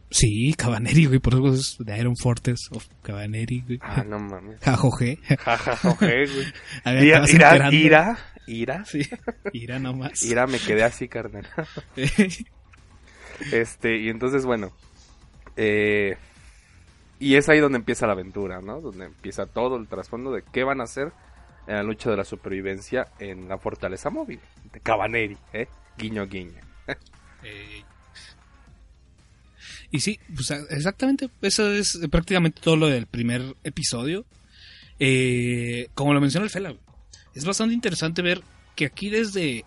Sí, Kabaneri, güey, por eso es de Iron Fortress of Kabaneri, güey. Ah, no mames. Jajoje. Jajoje, güey. A ver, Ira. Sí, Ira nomás. Ira, me quedé así, carnal. Y entonces, bueno. Y es ahí donde empieza la aventura, ¿no? Donde empieza todo el trasfondo de qué van a hacer en la lucha de la supervivencia en la fortaleza móvil de Kabaneri, ¿eh? Guiño, guiño. Y sí, pues exactamente, eso es prácticamente todo lo del primer episodio. Como lo menciona el Fela, es bastante interesante ver que aquí desde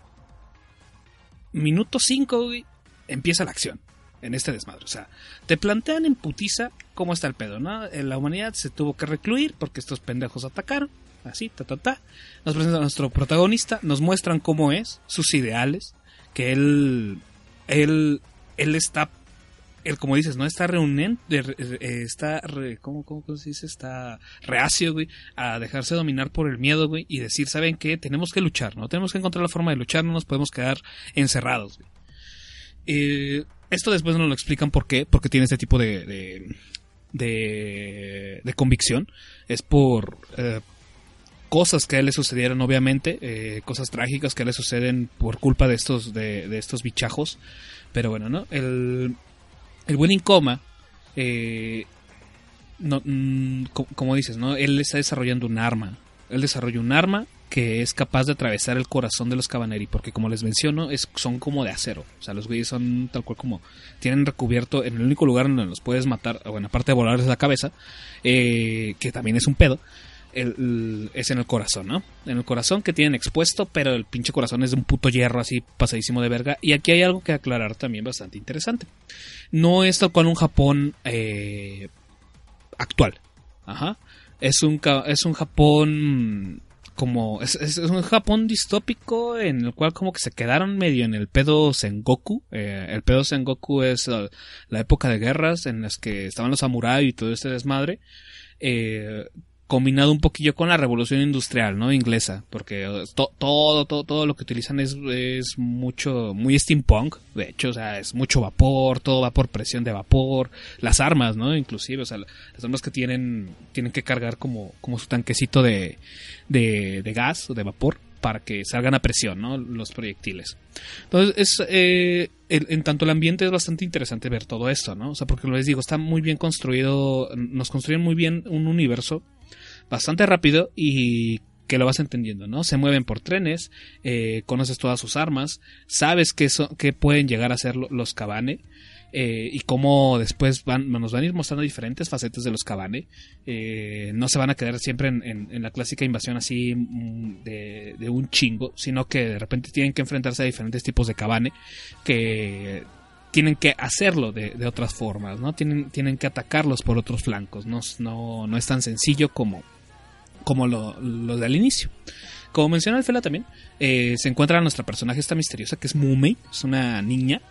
minuto 5 empieza la acción en este desmadre. O sea, te plantean en putiza cómo está el pedo, ¿no? La humanidad se tuvo que recluir porque estos pendejos atacaron, así, ta, ta, ta. Nos presentan a nuestro protagonista, nos muestran cómo es, sus ideales, que él está... Él, como dices, ¿no? Está reunente, ¿cómo se dice? Está reacio, güey, a dejarse dominar por el miedo, güey, y decir, ¿saben qué? Tenemos que luchar, ¿no? Tenemos que encontrar la forma de luchar, no nos podemos quedar encerrados, güey. Esto después nos lo explican por qué, porque tiene este tipo de convicción. Es por cosas que a él le sucedieron, obviamente, cosas trágicas que a él le suceden por culpa de estos bichajos. Pero bueno, ¿no? El buen Ikoma, como dices, ¿no? Él está desarrollando un arma. Él desarrolla un arma que es capaz de atravesar el corazón de los Kabaneri, porque como les menciono, son como de acero. O sea, los güeyes son tal cual como... Tienen recubierto en el único lugar en donde los puedes matar, bueno, aparte de volarles la cabeza, que también es un pedo, es en el corazón, ¿no? En el corazón que tienen expuesto, pero el pinche corazón es de un puto hierro así pasadísimo de verga. Y aquí hay algo que aclarar también bastante interesante. No es tal cual un Japón actual. Ajá. Es un Japón como... Es un Japón distópico en el cual como que se quedaron medio en el pedo Sengoku. El pedo Sengoku es la época de guerras en las que estaban los samuráis y todo este desmadre. Combinado un poquillo con la revolución industrial, ¿no? Inglesa, porque todo lo que utilizan es mucho, muy steampunk, de hecho, o sea, es mucho vapor, todo va por presión de vapor, las armas, ¿no? Inclusive, o sea, las armas que tienen que cargar como su tanquecito de gas o de vapor para que salgan a presión, ¿no? Los proyectiles. Entonces, en tanto el ambiente es bastante interesante ver todo esto, ¿no? O sea, porque, como les digo, está muy bien construido, nos construyen muy bien un universo bastante rápido y que lo vas entendiendo, ¿no? Se mueven por trenes, conoces todas sus armas, sabes que pueden llegar a ser los Kabane, y cómo después nos van a ir mostrando diferentes facetas de los Kabane. No se van a quedar siempre en la clásica invasión así de un chingo, sino que de repente tienen que enfrentarse a diferentes tipos de Kabane que tienen que hacerlo de otras formas, ¿no? Tienen que atacarlos por otros flancos. No es tan sencillo como lo del inicio. Como menciona el Fela también, se encuentra nuestra personaje esta misteriosa que es Mumei, es una niña,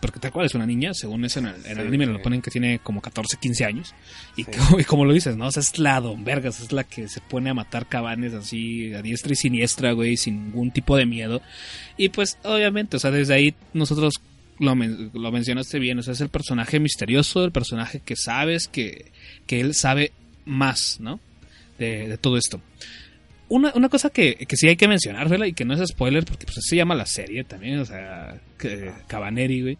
porque tal cual es una niña, según es en el anime lo ponen que tiene como 14, 15 años, y, sí. Y como lo dices, ¿no? O sea, es la don vergas, es la que se pone a matar cabanes así a diestra y siniestra, güey, sin ningún tipo de miedo, y pues obviamente, o sea, desde ahí nosotros lo mencionaste bien, o sea, es el personaje misterioso, el personaje que sabes que él sabe más, ¿no? De todo esto. Una cosa que sí hay que mencionar, ¿verdad? Y que no es spoiler, porque pues así se llama la serie también, o sea, Kabaneri, güey.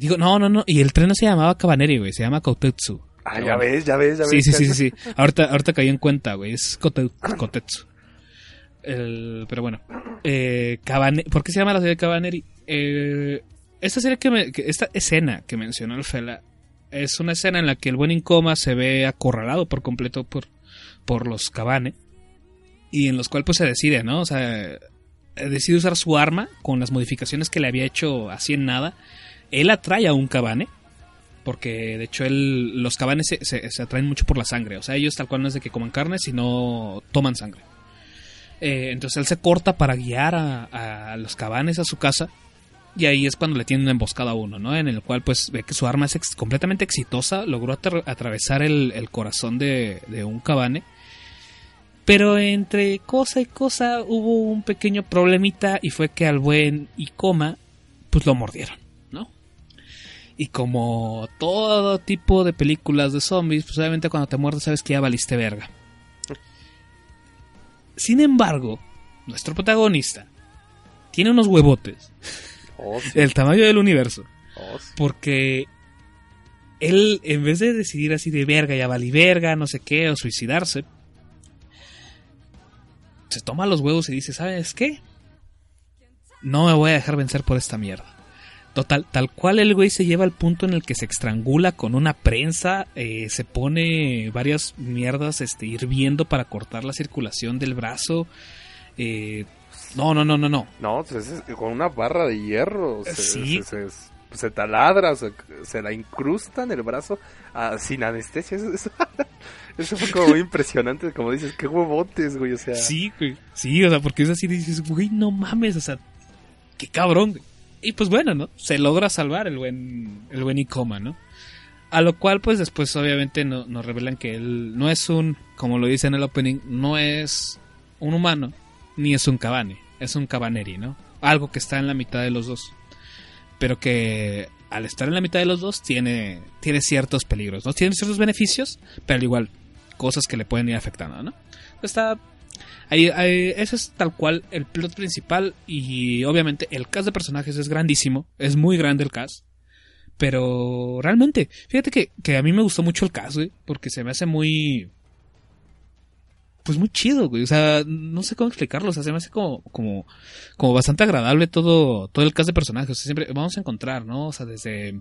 Digo, no, y el tren no se llamaba Kabaneri, güey, se llama Koutetsu. Ah, ya ves, ya ves. Sí. Ahorita caí en cuenta, güey, es Koutetsu. Pero bueno, ¿por qué se llama la serie Kabaneri? Esta serie esta escena que mencionó el Fela es una escena en la que el buen Ikoma se ve acorralado por completo por los Kabane, y en los cuales pues se decide, ¿no? O sea, decide usar su arma con las modificaciones que le había hecho así en nada. Él atrae a un Kabane, porque de hecho los Kabane se atraen mucho por la sangre, o sea, ellos tal cual no es de que coman carne, sino toman sangre. Entonces él se corta para guiar a los Kabanes a su casa, y ahí es cuando le tienen una emboscada a uno, ¿no? En el cual pues ve que su arma es completamente exitosa, logró atravesar el corazón de un Kabane. Pero entre cosa y cosa hubo un pequeño problemita, y fue que al buen Ikoma pues lo mordieron, ¿no? Y como todo tipo de películas de zombies, pues obviamente cuando te muerdes sabes que ya valiste verga. Sin embargo, nuestro protagonista tiene unos huevotes. Oh, sí. El tamaño del universo. Oh, sí. Porque él, en vez de decidir así de verga, ya vale verga, no sé qué, o suicidarse, se toma los huevos y dice, ¿sabes qué? No me voy a dejar vencer por esta mierda. Total, tal cual el güey se lleva al punto en el que se estrangula con una prensa, se pone varias mierdas hirviendo para cortar la circulación del brazo. No. No, entonces, con una barra de hierro se taladra, se la incrusta en el brazo sin anestesia. Eso fue como muy impresionante, como dices, qué huevotes, güey, o sea. Sí, güey, sí, o sea, porque es así, dices, güey, no mames, o sea, qué cabrón, güey. Y pues bueno, ¿no? Se logra salvar el buen Ikoma, ¿no? A lo cual, pues después obviamente nos revelan que él no es como lo dice en el opening, no es un humano, ni es un Kabane, es un Kabaneri, ¿no? Algo que está en la mitad de los dos, pero que al estar en la mitad de los dos tiene ciertos peligros, ¿no? Tiene ciertos beneficios, pero igual cosas que le pueden ir afectando, ¿no? Está ahí, eso es tal cual el plot principal, y obviamente el cast de personajes es grandísimo, es muy grande el cast, pero realmente, fíjate que a mí me gustó mucho el cast, güey, porque se me hace muy... pues muy chido, güey, o sea, no sé cómo explicarlo, o sea, se me hace como bastante agradable todo el cast de personajes, o sea, siempre vamos a encontrar, ¿no? O sea, desde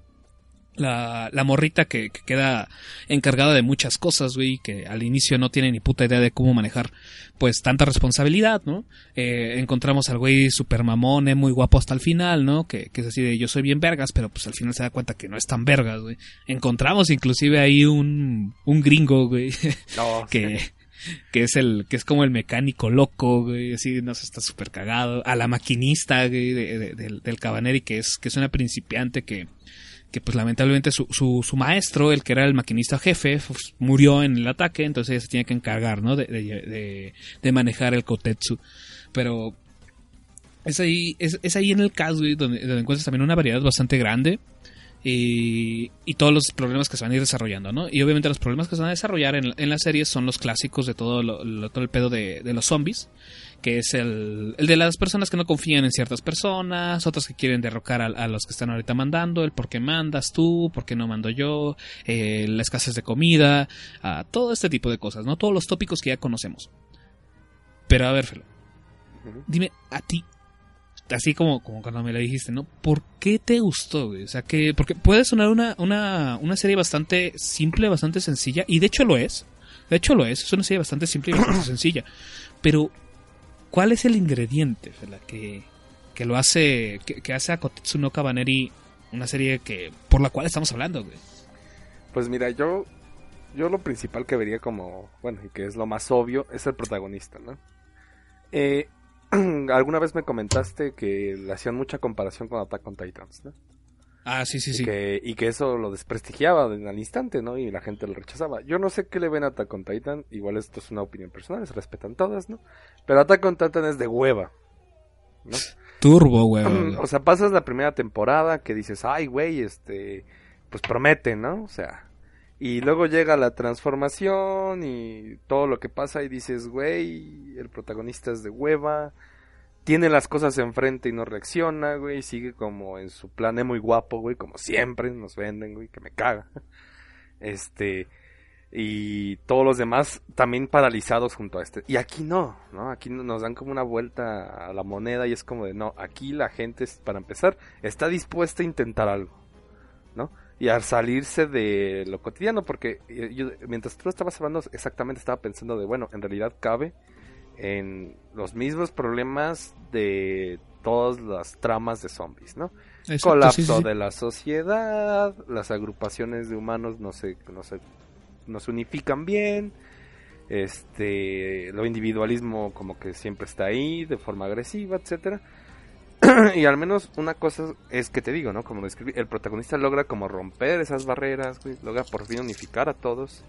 la morrita que queda encargada de muchas cosas, güey, que al inicio no tiene ni puta idea de cómo manejar, pues, tanta responsabilidad, ¿no? Encontramos al güey super mamón, muy guapo hasta el final, ¿no? Que es así de yo soy bien vergas, pero pues al final se da cuenta que no es tan vergas, güey. Encontramos inclusive ahí un gringo, güey, no, que es como el mecánico loco, güey, así, no sé, está súper cagado. A la maquinista, güey, del Kabaneri, que es una principiante que pues lamentablemente su maestro, el que era el maquinista jefe, pues, murió en el ataque, entonces ella se tiene que encargar, ¿no? de manejar el Koutetsu. Pero es ahí en el caso, güey, donde encuentras también una variedad bastante grande. Y todos los problemas que se van a ir desarrollando, ¿no? Y obviamente los problemas que se van a desarrollar en la serie son los clásicos de todo el pedo de los zombies, que es el de las personas que no confían en ciertas personas, otras que quieren derrocar a los que están ahorita mandando, el por qué mandas tú, por qué no mando yo, la escasez de comida, todo este tipo de cosas, ¿no? Todos los tópicos que ya conocemos. Pero a ver, Felo, dime a ti, así como cuando me la dijiste, ¿no? ¿Por qué te gustó, güey? O sea, que porque puede sonar una serie bastante simple, bastante sencilla, y de hecho lo es. De hecho lo es una serie bastante simple y bastante sencilla. Pero ¿cuál es el ingrediente, Fela, que lo hace, que hace a Koutetsu no Kabaneri una serie que por la cual estamos hablando, güey? Pues mira, yo lo principal que vería como, bueno, y que es lo más obvio, es el protagonista, ¿no? Alguna vez me comentaste que le hacían mucha comparación con Attack on Titan, ¿no? Ah, sí, sí, sí. Y que eso lo desprestigiaba al instante, ¿no? Y la gente lo rechazaba. Yo no sé qué le ven a Attack on Titan, igual esto es una opinión personal, se respetan todas, ¿no? Pero Attack on Titan es de hueva, ¿no? Turbo hueva. O sea, pasas la primera temporada que dices, ay, güey, pues promete, ¿no? O sea, y luego llega la transformación y todo lo que pasa y dices, güey, el protagonista es de hueva, tiene las cosas enfrente y no reacciona, güey, sigue como en su plan muy guapo, güey, como siempre nos venden, güey, que me caga. Y todos los demás también paralizados junto a este. Y aquí no, ¿no? Aquí nos dan como una vuelta a la moneda y es como de, no, aquí la gente, para empezar, está dispuesta a intentar algo, ¿no? Y al salirse de lo cotidiano, porque yo, mientras tú estabas hablando, exactamente estaba pensando de, bueno, en realidad cabe en los mismos problemas de todas las tramas de zombies, ¿no? Exacto, colapso sí, sí. de la sociedad, las agrupaciones de humanos no se unifican bien, lo individualismo como que siempre está ahí de forma agresiva, etcétera. Y al menos una cosa es que te digo, ¿no? Como describí, el protagonista logra como romper esas barreras, güey, logra por fin unificar a todos,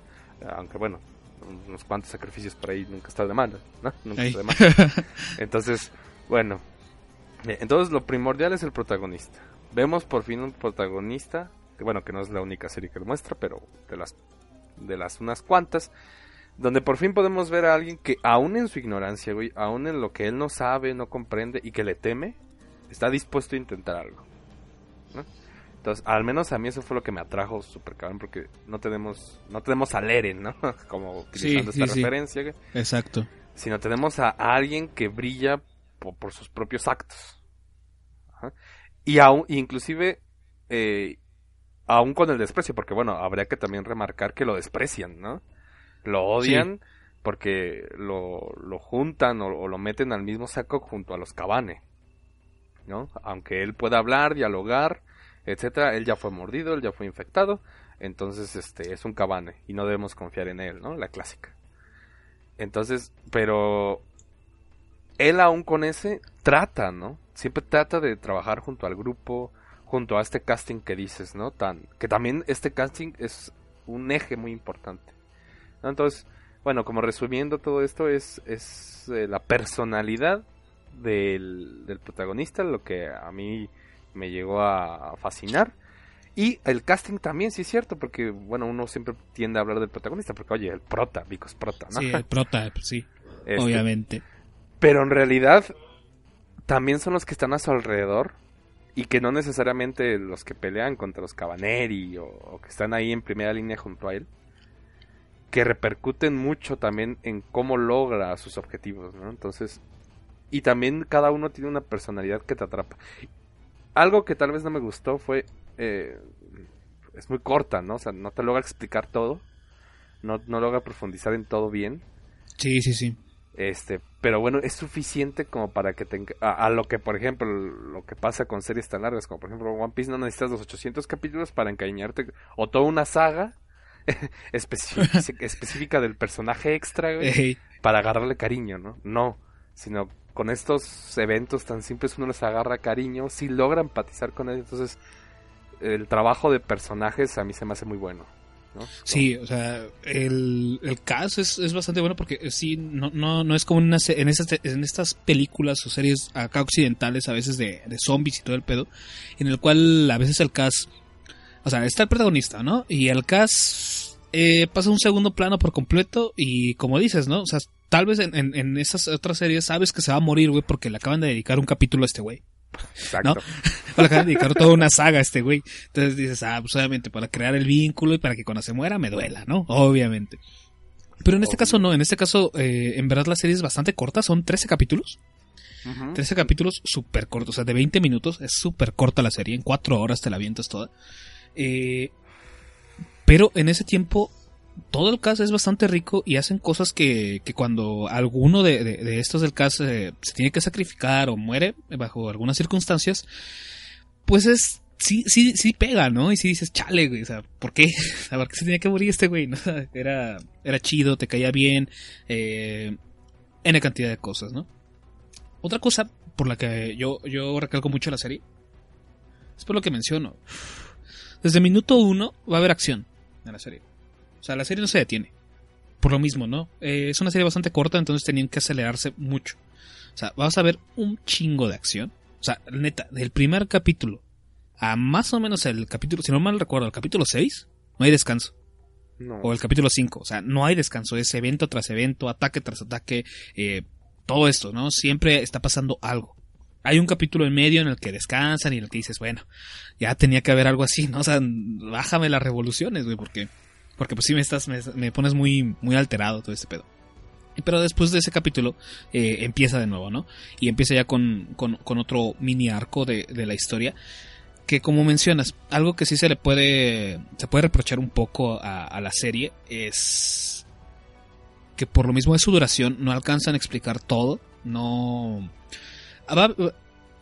aunque bueno, unos cuantos sacrificios por ahí nunca está de mal, ¿no? Nunca está de mal. Entonces, bueno, entonces lo primordial es el protagonista. Vemos por fin un protagonista, que bueno, que no es la única serie que lo muestra, pero de las unas cuantas, donde por fin podemos ver a alguien que aún en su ignorancia, güey, aún en lo que él no sabe, no comprende y que le teme, está dispuesto a intentar algo, ¿no? Entonces, al menos a mí eso fue lo que me atrajo súper cabrón, porque no tenemos a Leren, ¿no? Como utilizando esta referencia. Sí. Exacto. Sino tenemos a alguien que brilla por sus propios actos. Ajá. Y aún, inclusive, aún con el desprecio, porque bueno, habría que también remarcar que lo desprecian, ¿no? Lo odian porque lo juntan o lo meten al mismo saco junto a los Kabane, ¿no? Aunque él pueda hablar, dialogar, etcétera, él ya fue mordido, él ya fue infectado, entonces es un Kabane y no debemos confiar en él, ¿no? La clásica. Entonces, pero él aún con ese trata, ¿no? Siempre trata de trabajar junto al grupo, junto a este casting que dices, ¿no? Que también este casting es un eje muy importante, ¿no? Entonces, bueno, como resumiendo todo esto es la personalidad del protagonista, lo que a mí me llegó a fascinar. Y el casting también, sí es cierto, porque bueno, uno siempre tiende a hablar del protagonista, porque oye, el prota, Vico es prota, ¿no? Sí, el prota, sí, obviamente. Pero en realidad también son los que están a su alrededor y que no necesariamente los que pelean contra los Kabaneri o que están ahí en primera línea junto a él, que repercuten mucho también en cómo logra sus objetivos, ¿no? Entonces, y también cada uno tiene una personalidad que te atrapa. Algo que tal vez no me gustó fue... es muy corta, ¿no? O sea, no te logra explicar todo. No logra profundizar en todo bien. Sí, sí, sí. Pero bueno, es suficiente como para que te... A lo que, por ejemplo, lo que pasa con series tan largas, como por ejemplo One Piece, no necesitas los 800 capítulos para encariñarte. O toda una saga específica del personaje extra, güey, hey. Para agarrarle cariño, ¿no? No, sino... con estos eventos tan simples uno les agarra cariño, sí logra empatizar con ellos, entonces el trabajo de personajes a mí se me hace muy bueno, ¿no? Sí, o sea, el cast es bastante bueno porque sí, no es como en estas películas o series acá occidentales a veces de zombies y todo el pedo, en el cual a veces el cast, o sea, está el protagonista, ¿no? Y el cast pasa a un segundo plano por completo y como dices, ¿no? O sea, tal vez en esas otras series sabes que se va a morir, güey, porque le acaban de dedicar un capítulo a este güey. Exacto. ¿No? O le acaban de dedicar toda una saga a este güey. Entonces dices, pues obviamente para crear el vínculo y para que cuando se muera me duela, ¿no? Obviamente. Pero en este caso no, en este caso en verdad la serie es bastante corta, son 13 capítulos. Uh-huh. 13 capítulos súper cortos, o sea, de 20 minutos, es súper corta la serie, en 4 horas te la avientas toda. Pero en ese tiempo todo el cast es bastante rico y hacen cosas que cuando alguno de estos del cast se tiene que sacrificar o muere bajo algunas circunstancias, pues es... Sí pega, ¿no? Y sí dices, chale, güey, o sea, ¿por qué? ¿Por qué se tenía que morir este güey? ¿No? Era chido, te caía bien, N cantidad de cosas, ¿no? Otra cosa por la que yo recalco mucho la serie, es por lo que menciono. Desde minuto 1 va a haber acción en la serie. O sea, la serie no se detiene. Por lo mismo, ¿no? Es una serie bastante corta, entonces tenían que acelerarse mucho. O sea, vas a ver un chingo de acción. O sea, neta, del primer capítulo a más o menos el capítulo, si no mal recuerdo, el capítulo 6, no hay descanso. No. O el capítulo 5, o sea, no hay descanso, es evento tras evento, ataque tras ataque, todo esto, ¿no? Siempre está pasando algo. Hay un capítulo en medio en el que descansan y en el que dices, bueno, ya tenía que haber algo así, ¿no? O sea, bájame las revoluciones, güey, porque pues sí me pones muy, muy alterado todo este pedo. Pero después de ese capítulo empieza de nuevo, ¿no? Y empieza ya con otro mini arco de la historia. Que como mencionas, algo que sí se puede reprochar un poco a la serie es que por lo mismo de su duración no alcanzan a explicar todo. No,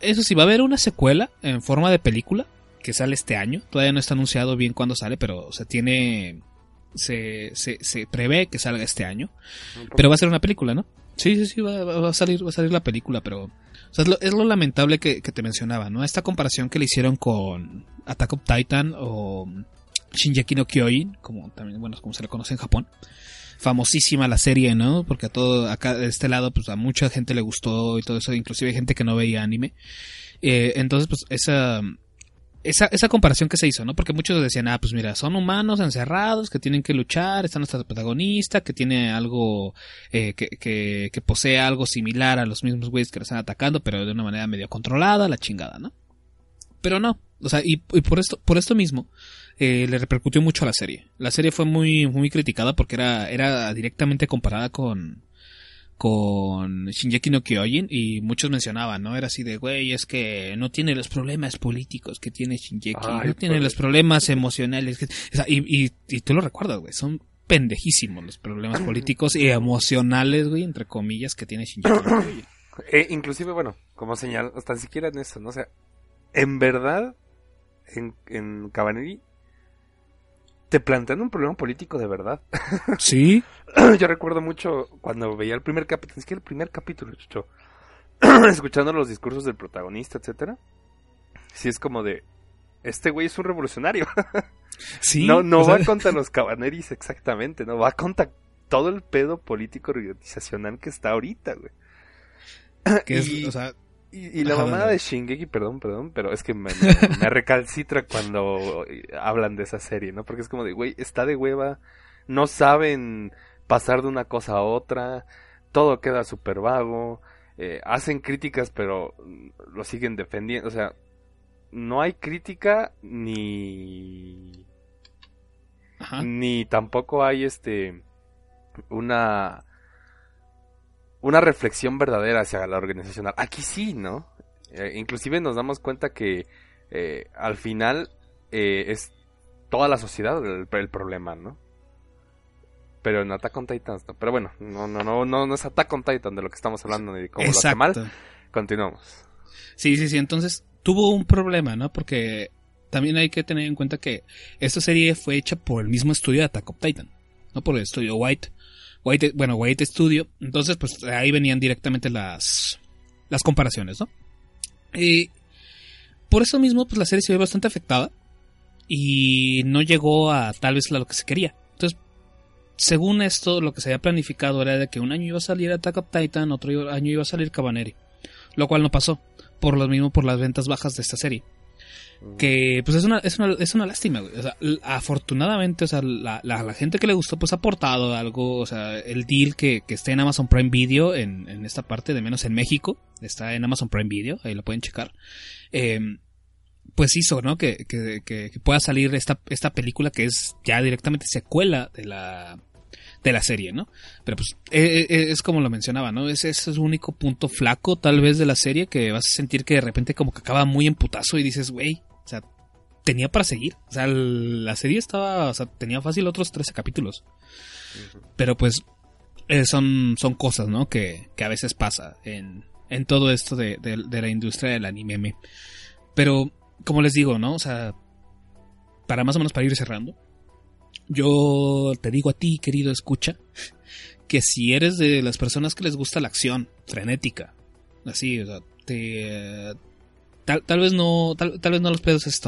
eso sí, va a haber una secuela en forma de película que sale este año. Todavía no está anunciado bien cuándo sale, pero se prevé que salga este año. Pero va a ser una película, ¿no? Sí, va a salir la película, pero... O sea, es lo lamentable que te mencionaba, ¿no? Esta comparación que le hicieron con Attack on Titan o Shingeki no Kyojin, como también, bueno, como se le conoce en Japón. Famosísima la serie, ¿no? Porque a todo acá de este lado, pues a mucha gente le gustó y todo eso, inclusive hay gente que no veía anime. Entonces, pues esa comparación que se hizo, ¿no? Porque muchos decían, pues mira, son humanos encerrados que tienen que luchar, está nuestra protagonista que tiene algo, que posee algo similar a los mismos güeyes que la están atacando, pero de una manera medio controlada, la chingada, ¿no? Pero no, o sea, y por esto mismo, le repercutió mucho a la serie. La serie fue muy, muy criticada porque era directamente comparada con Shingeki no Kyojin, y muchos mencionaban, ¿no? Era así de, güey, es que no tiene los problemas políticos que tiene Shingeki, tiene los problemas emocionales, o sea, y tú lo recuerdas, güey, son pendejísimos los problemas políticos y emocionales, güey, entre comillas, que tiene Shingeki no Kyojin. Inclusive, bueno, como señal, tan siquiera en eso, ¿no? O sea, en verdad, en Kabaneri te plantean un problema político de verdad. Sí. Yo recuerdo mucho cuando veía el primer capítulo, es que el primer capítulo, Chucho, escuchando los discursos del protagonista, etcétera. Sí, es como de, este güey es un revolucionario. Sí. No va contra los Kabaneris exactamente, no va contra todo el pedo político organizacional que está ahorita, güey. Que es, o sea... Y la mamada de Shingeki, perdón, pero es que me recalcitra cuando hablan de esa serie, ¿no? Porque es como de, güey, está de hueva, no saben pasar de una cosa a otra, todo queda súper vago, hacen críticas pero lo siguen defendiendo, o sea, no hay crítica ni tampoco hay una reflexión verdadera hacia la organizacional. Aquí sí, ¿no? Inclusive nos damos cuenta que al final es toda la sociedad el problema, ¿no? Pero en Attack on Titan, no. Pero bueno, no es Attack on Titan de lo que estamos hablando ni de cómo lo hace mal. Continuamos. Sí. Entonces tuvo un problema, ¿no? Porque también hay que tener en cuenta que esta serie fue hecha por el mismo estudio de Attack on Titan, no por el estudio White Studio, entonces pues ahí venían directamente las comparaciones, ¿no? Y por eso mismo pues la serie se ve bastante afectada y no llegó a tal vez a lo que se quería. Entonces, según esto, lo que se había planificado era de que un año iba a salir Attack on Titan, otro año iba a salir Kabaneri, lo cual no pasó, por lo mismo por las ventas bajas de esta serie. Que pues es una lástima, güey. O sea, afortunadamente, o sea, la gente que le gustó pues ha aportado algo, o sea, el deal que está en Amazon Prime Video en esta parte, de menos en México, está en Amazon Prime Video, ahí lo pueden checar. Pues hizo, ¿no? Que pueda salir esta película que es ya directamente secuela de la de la serie, ¿no? Pero pues es como lo mencionaba, ¿no? Ese es el único punto flaco tal vez de la serie, que vas a sentir que de repente como que acaba muy en putazo y dices, güey, o sea, tenía para seguir. O sea, la serie estaba, o sea, tenía fácil otros 13 capítulos. Uh-huh. Pero pues son cosas, ¿no? Que a veces pasa en todo esto de la industria del anime. Pero, como les digo, ¿no? O sea, para más o menos para ir cerrando, yo te digo a ti, querido escucha, que si eres de las personas que les gusta la acción frenética, así, o sea, tal vez no los pedos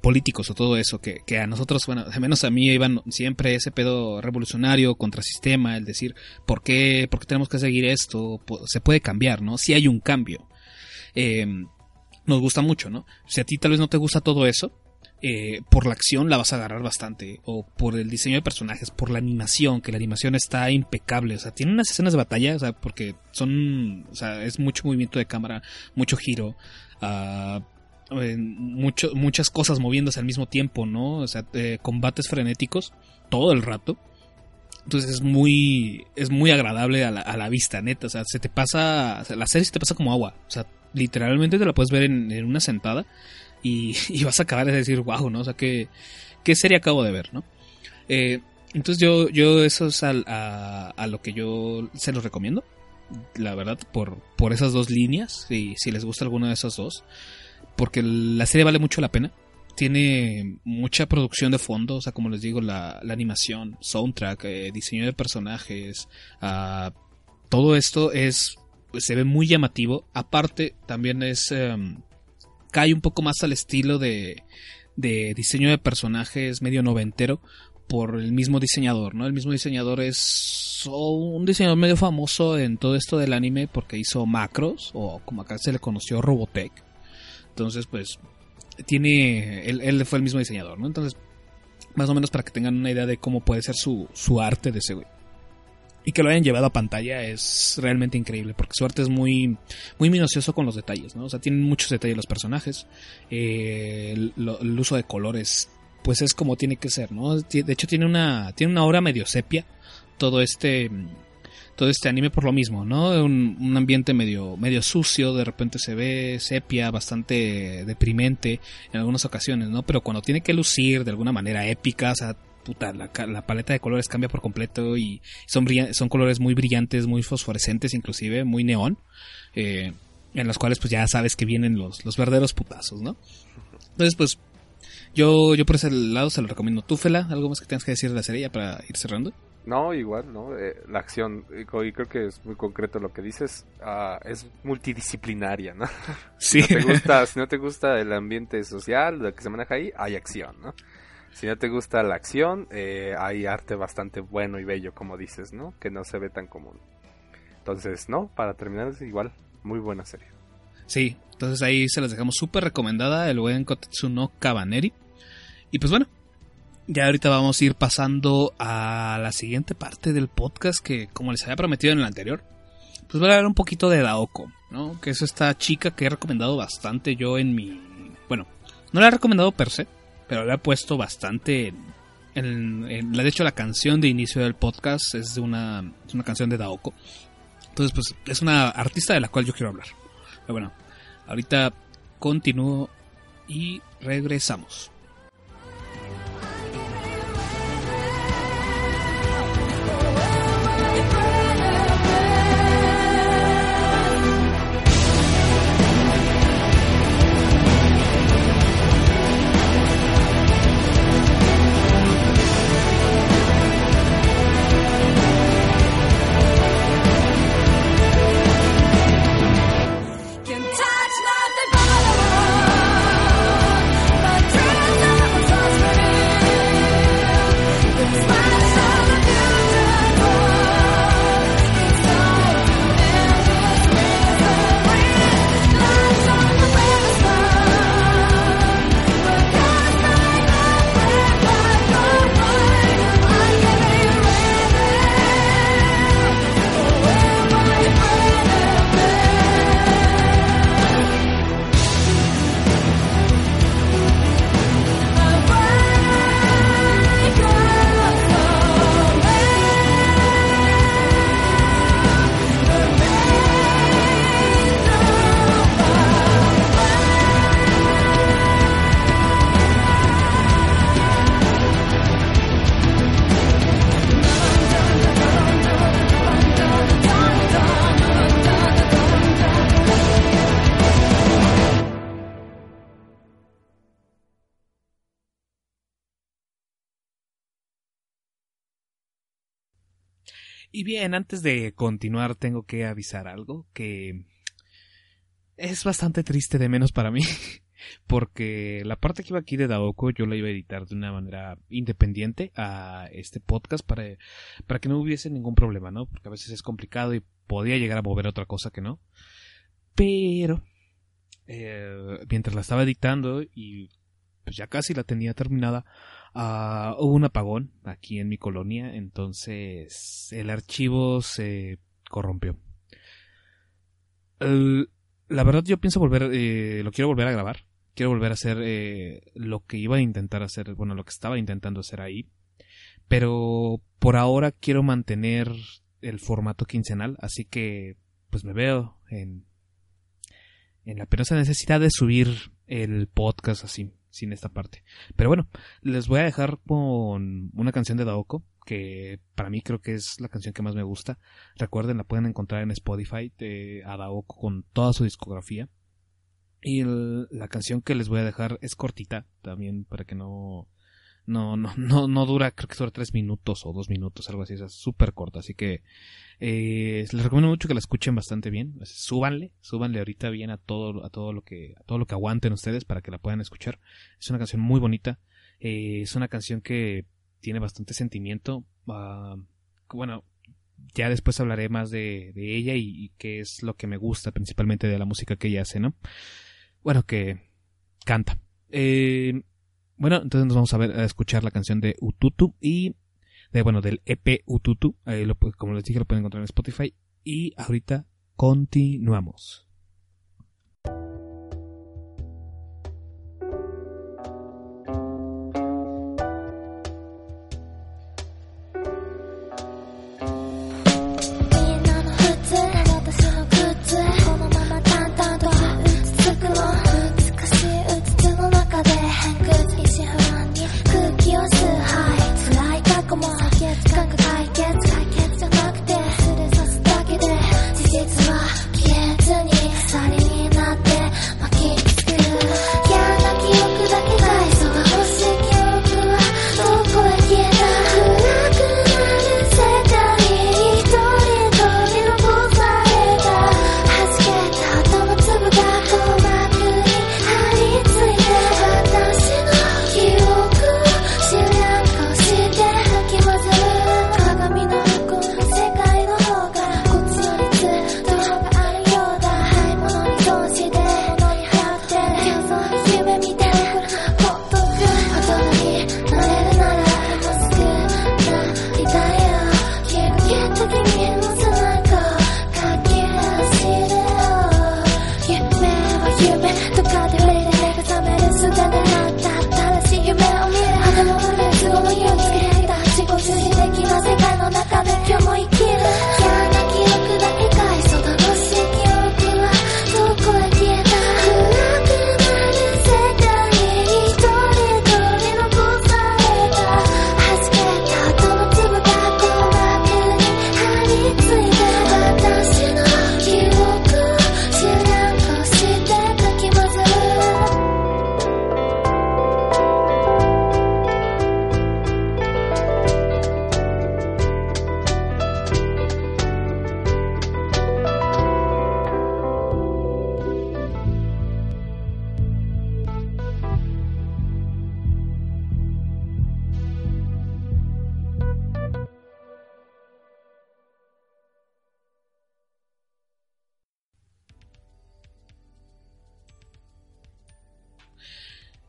políticos o todo eso, que a nosotros, bueno, al menos a mí, Iván, siempre ese pedo revolucionario, contrasistema, el decir, ¿por qué tenemos que seguir esto? Se puede cambiar, ¿no? Si hay un cambio. Nos gusta mucho, ¿no? Si a ti tal vez no te gusta todo eso, por la acción la vas a agarrar bastante, o por el diseño de personajes, por la animación, que la animación está impecable, o sea, tiene unas escenas de batalla, o sea, porque son, o sea, es mucho movimiento de cámara, mucho giro, muchas cosas moviéndose al mismo tiempo, ¿no? O sea, combates frenéticos todo el rato. Entonces es muy agradable a la vista, neta, o sea, se te pasa, o sea, la serie se te pasa como agua, o sea, literalmente te la puedes ver en una sentada. Y vas a acabar de decir, wow, ¿no? O sea, ¿qué serie acabo de ver, no? Entonces yo eso es a lo que yo se los recomiendo, la verdad, por esas dos líneas, si les gusta alguna de esas dos, porque la serie vale mucho la pena, tiene mucha producción de fondo, o sea, como les digo, la animación, soundtrack, diseño de personajes, todo esto se ve muy llamativo, aparte también es... cae un poco más al estilo de diseño de personajes medio noventero por el mismo diseñador, ¿no? El mismo diseñador es un diseñador medio famoso en todo esto del anime porque hizo Macros, o como acá se le conoció, Robotech. Entonces, pues, él fue el mismo diseñador, ¿no? Entonces, más o menos para que tengan una idea de cómo puede ser su arte de ese güey. Y que lo hayan llevado a pantalla es realmente increíble, porque su arte es muy, muy minucioso con los detalles, ¿no? O sea, tienen muchos detalles los personajes, el uso de colores, pues es como tiene que ser, ¿no? De hecho tiene una obra medio sepia, todo este anime por lo mismo, ¿no? Un ambiente medio sucio, de repente se ve sepia, bastante deprimente en algunas ocasiones, ¿no? Pero cuando tiene que lucir de alguna manera épica, o sea, puta, la paleta de colores cambia por completo y son colores muy brillantes, muy fosforescentes inclusive, muy neón, en los cuales pues ya sabes que vienen los verdaderos putazos, ¿no? Entonces pues yo por ese lado se lo recomiendo. Tú, Fela, ¿algo más que tengas que decir de la serie ya para ir cerrando? No, igual, ¿no? La acción, y creo que es muy concreto lo que dices, es multidisciplinaria, ¿no? Sí. Si no te gusta el ambiente social, lo que se maneja ahí, hay acción, ¿no? Si no te gusta la acción, hay arte bastante bueno y bello, como dices, ¿no? Que no se ve tan común. Entonces, no, para terminar es igual, muy buena serie. Sí, entonces ahí se las dejamos súper recomendada, el buen Koutetsu no Kabaneri. Y pues bueno, ya ahorita vamos a ir pasando a la siguiente parte del podcast que, como les había prometido en el anterior, pues voy a hablar un poquito de Daoko, ¿no? Que es esta chica que he recomendado bastante yo en mi... Bueno, no la he recomendado per se, pero la he puesto bastante de hecho la canción de inicio del podcast es una canción de Daoko. Entonces pues es una artista de la cual yo quiero hablar. Pero bueno, ahorita continúo y regresamos. Turn Y bien, antes de continuar tengo que avisar algo que es bastante triste, de menos para mí, porque la parte que iba aquí de Daoko yo la iba a editar de una manera independiente a este podcast para que no hubiese ningún problema, ¿no? Porque a veces es complicado y podía llegar a mover otra cosa que no. Pero mientras la estaba editando y pues ya casi la tenía terminada, hubo un apagón aquí en mi colonia, entonces el archivo se corrompió. La verdad yo pienso lo quiero volver a grabar. Quiero volver a hacer lo que iba a intentar hacer, bueno, lo que estaba intentando hacer ahí. Pero por ahora quiero mantener el formato quincenal, así que pues me veo en la penosa necesidad de subir el podcast así, sin esta parte. Pero bueno, les voy a dejar con una canción de Daoko, que para mí creo que es la canción que más me gusta. Recuerden, la pueden encontrar en Spotify, a Daoko con toda su discografía. Y la canción que les voy a dejar es cortita también, para que no dura, creo que dura 3 minutos o 2 minutos, algo así, es súper corta. Así que les recomiendo mucho que la escuchen bastante bien. Súbanle ahorita bien a todo lo que aguanten ustedes para que la puedan escuchar. Es una canción muy bonita, es una canción que tiene bastante sentimiento. Bueno, ya después hablaré más de ella y qué es lo que me gusta principalmente de la música que ella hace, ¿no? Bueno, que canta. Bueno, entonces nos vamos a escuchar la canción de Ututu y del EP Ututu. Como les dije, lo pueden encontrar en Spotify. Y ahorita continuamos.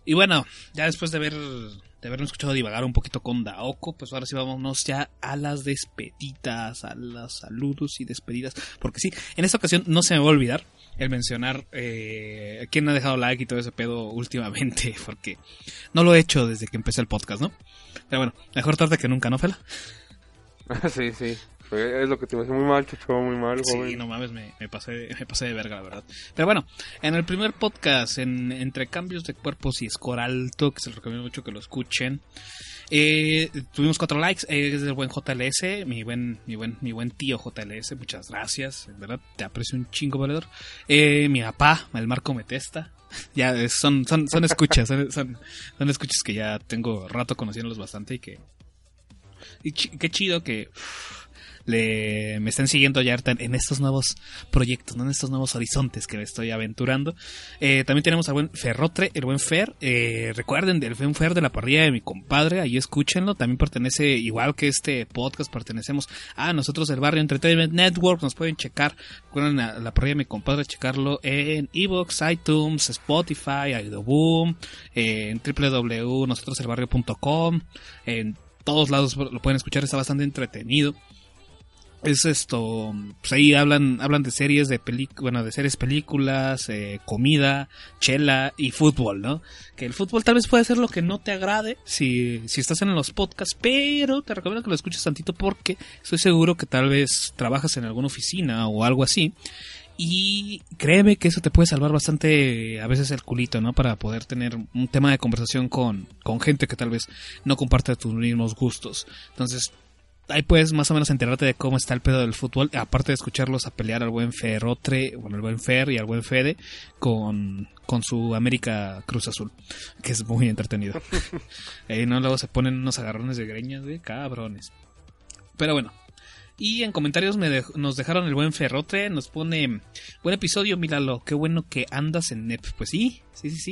Y bueno, ya después de haberme escuchado divagar un poquito con Daoko, pues ahora sí vámonos ya a las despedidas, a los saludos y despedidas. Porque sí, en esta ocasión no se me va a olvidar el mencionar quién ha dejado like y todo ese pedo últimamente, porque no lo he hecho desde que empecé el podcast, ¿no? Pero bueno, mejor tarde que nunca, ¿no, Fela? Sí, sí. Es lo que te pasó, muy mal, Chucho, muy mal, joven. Sí, no mames, me pasé de verga, la verdad. Pero bueno, en el primer podcast, entre cambios de cuerpos y score alto, que se los recomiendo mucho que lo escuchen, tuvimos 4 likes, es del buen JLS, mi buen tío JLS, muchas gracias, en verdad, te aprecio un chingo, valedor. Mi papá, el Marco Metesta. Ya, son escuchas, son escuchas que ya tengo rato conociéndolos bastante y qué chido que me estén siguiendo ya en estos nuevos proyectos, ¿no? En estos nuevos horizontes que me estoy aventurando. También tenemos al buen Ferrotre, el buen Fer. Recuerden del buen Fer de la parrilla de mi compadre, ahí escúchenlo. También pertenece, igual que este podcast, pertenecemos a Nosotros el barrio Entertainment Network. Nos pueden checar, recuerden la parrilla de mi compadre, checarlo en iVoox, iTunes, Spotify, Audioboom, en www.nosotroselbarrio.com. En todos lados lo pueden escuchar, está bastante entretenido. Es pues ahí hablan de series, de series, películas, comida, chela y fútbol, ¿no? Que el fútbol tal vez puede ser lo que no te agrade si estás en los podcasts, pero te recomiendo que lo escuches tantito porque estoy seguro que tal vez trabajas en alguna oficina o algo así. Y créeme que eso te puede salvar bastante a veces el culito, ¿no? Para poder tener un tema de conversación con gente que tal vez no comparte tus mismos gustos. Entonces, ahí puedes más o menos enterarte de cómo está el pedo del fútbol. Aparte de escucharlos a pelear al buen Ferrotre, bueno, al buen Fer y al buen Fede con su América Cruz Azul, que es muy entretenido. ¿No? Luego se ponen unos agarrones de greñas, güey, cabrones. Pero bueno. Y en comentarios nos dejaron el buen Ferrote, nos pone: buen episodio, míralo, qué bueno que andas en NEP. Pues sí,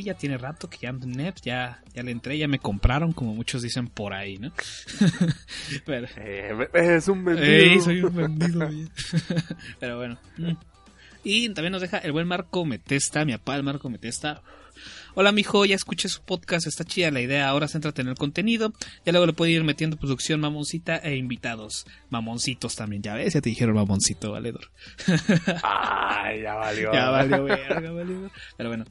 ya tiene rato que ya ando en NEP, ya le entré, ya me compraron, como muchos dicen por ahí, ¿no? Pero, es un vendido. Soy un vendido. Pero bueno. Y también nos deja el buen Marco Metesta, mi papá, el Marco Metesta. Hola mijo, ya escuché su podcast, está chida la idea, ahora céntrate en el contenido, ya luego le puedo ir metiendo producción mamoncita e invitados, mamoncitos también, ya ves, ya te dijeron mamoncito, valedor. Ay, ya valió, verga, valedor. Pero bueno,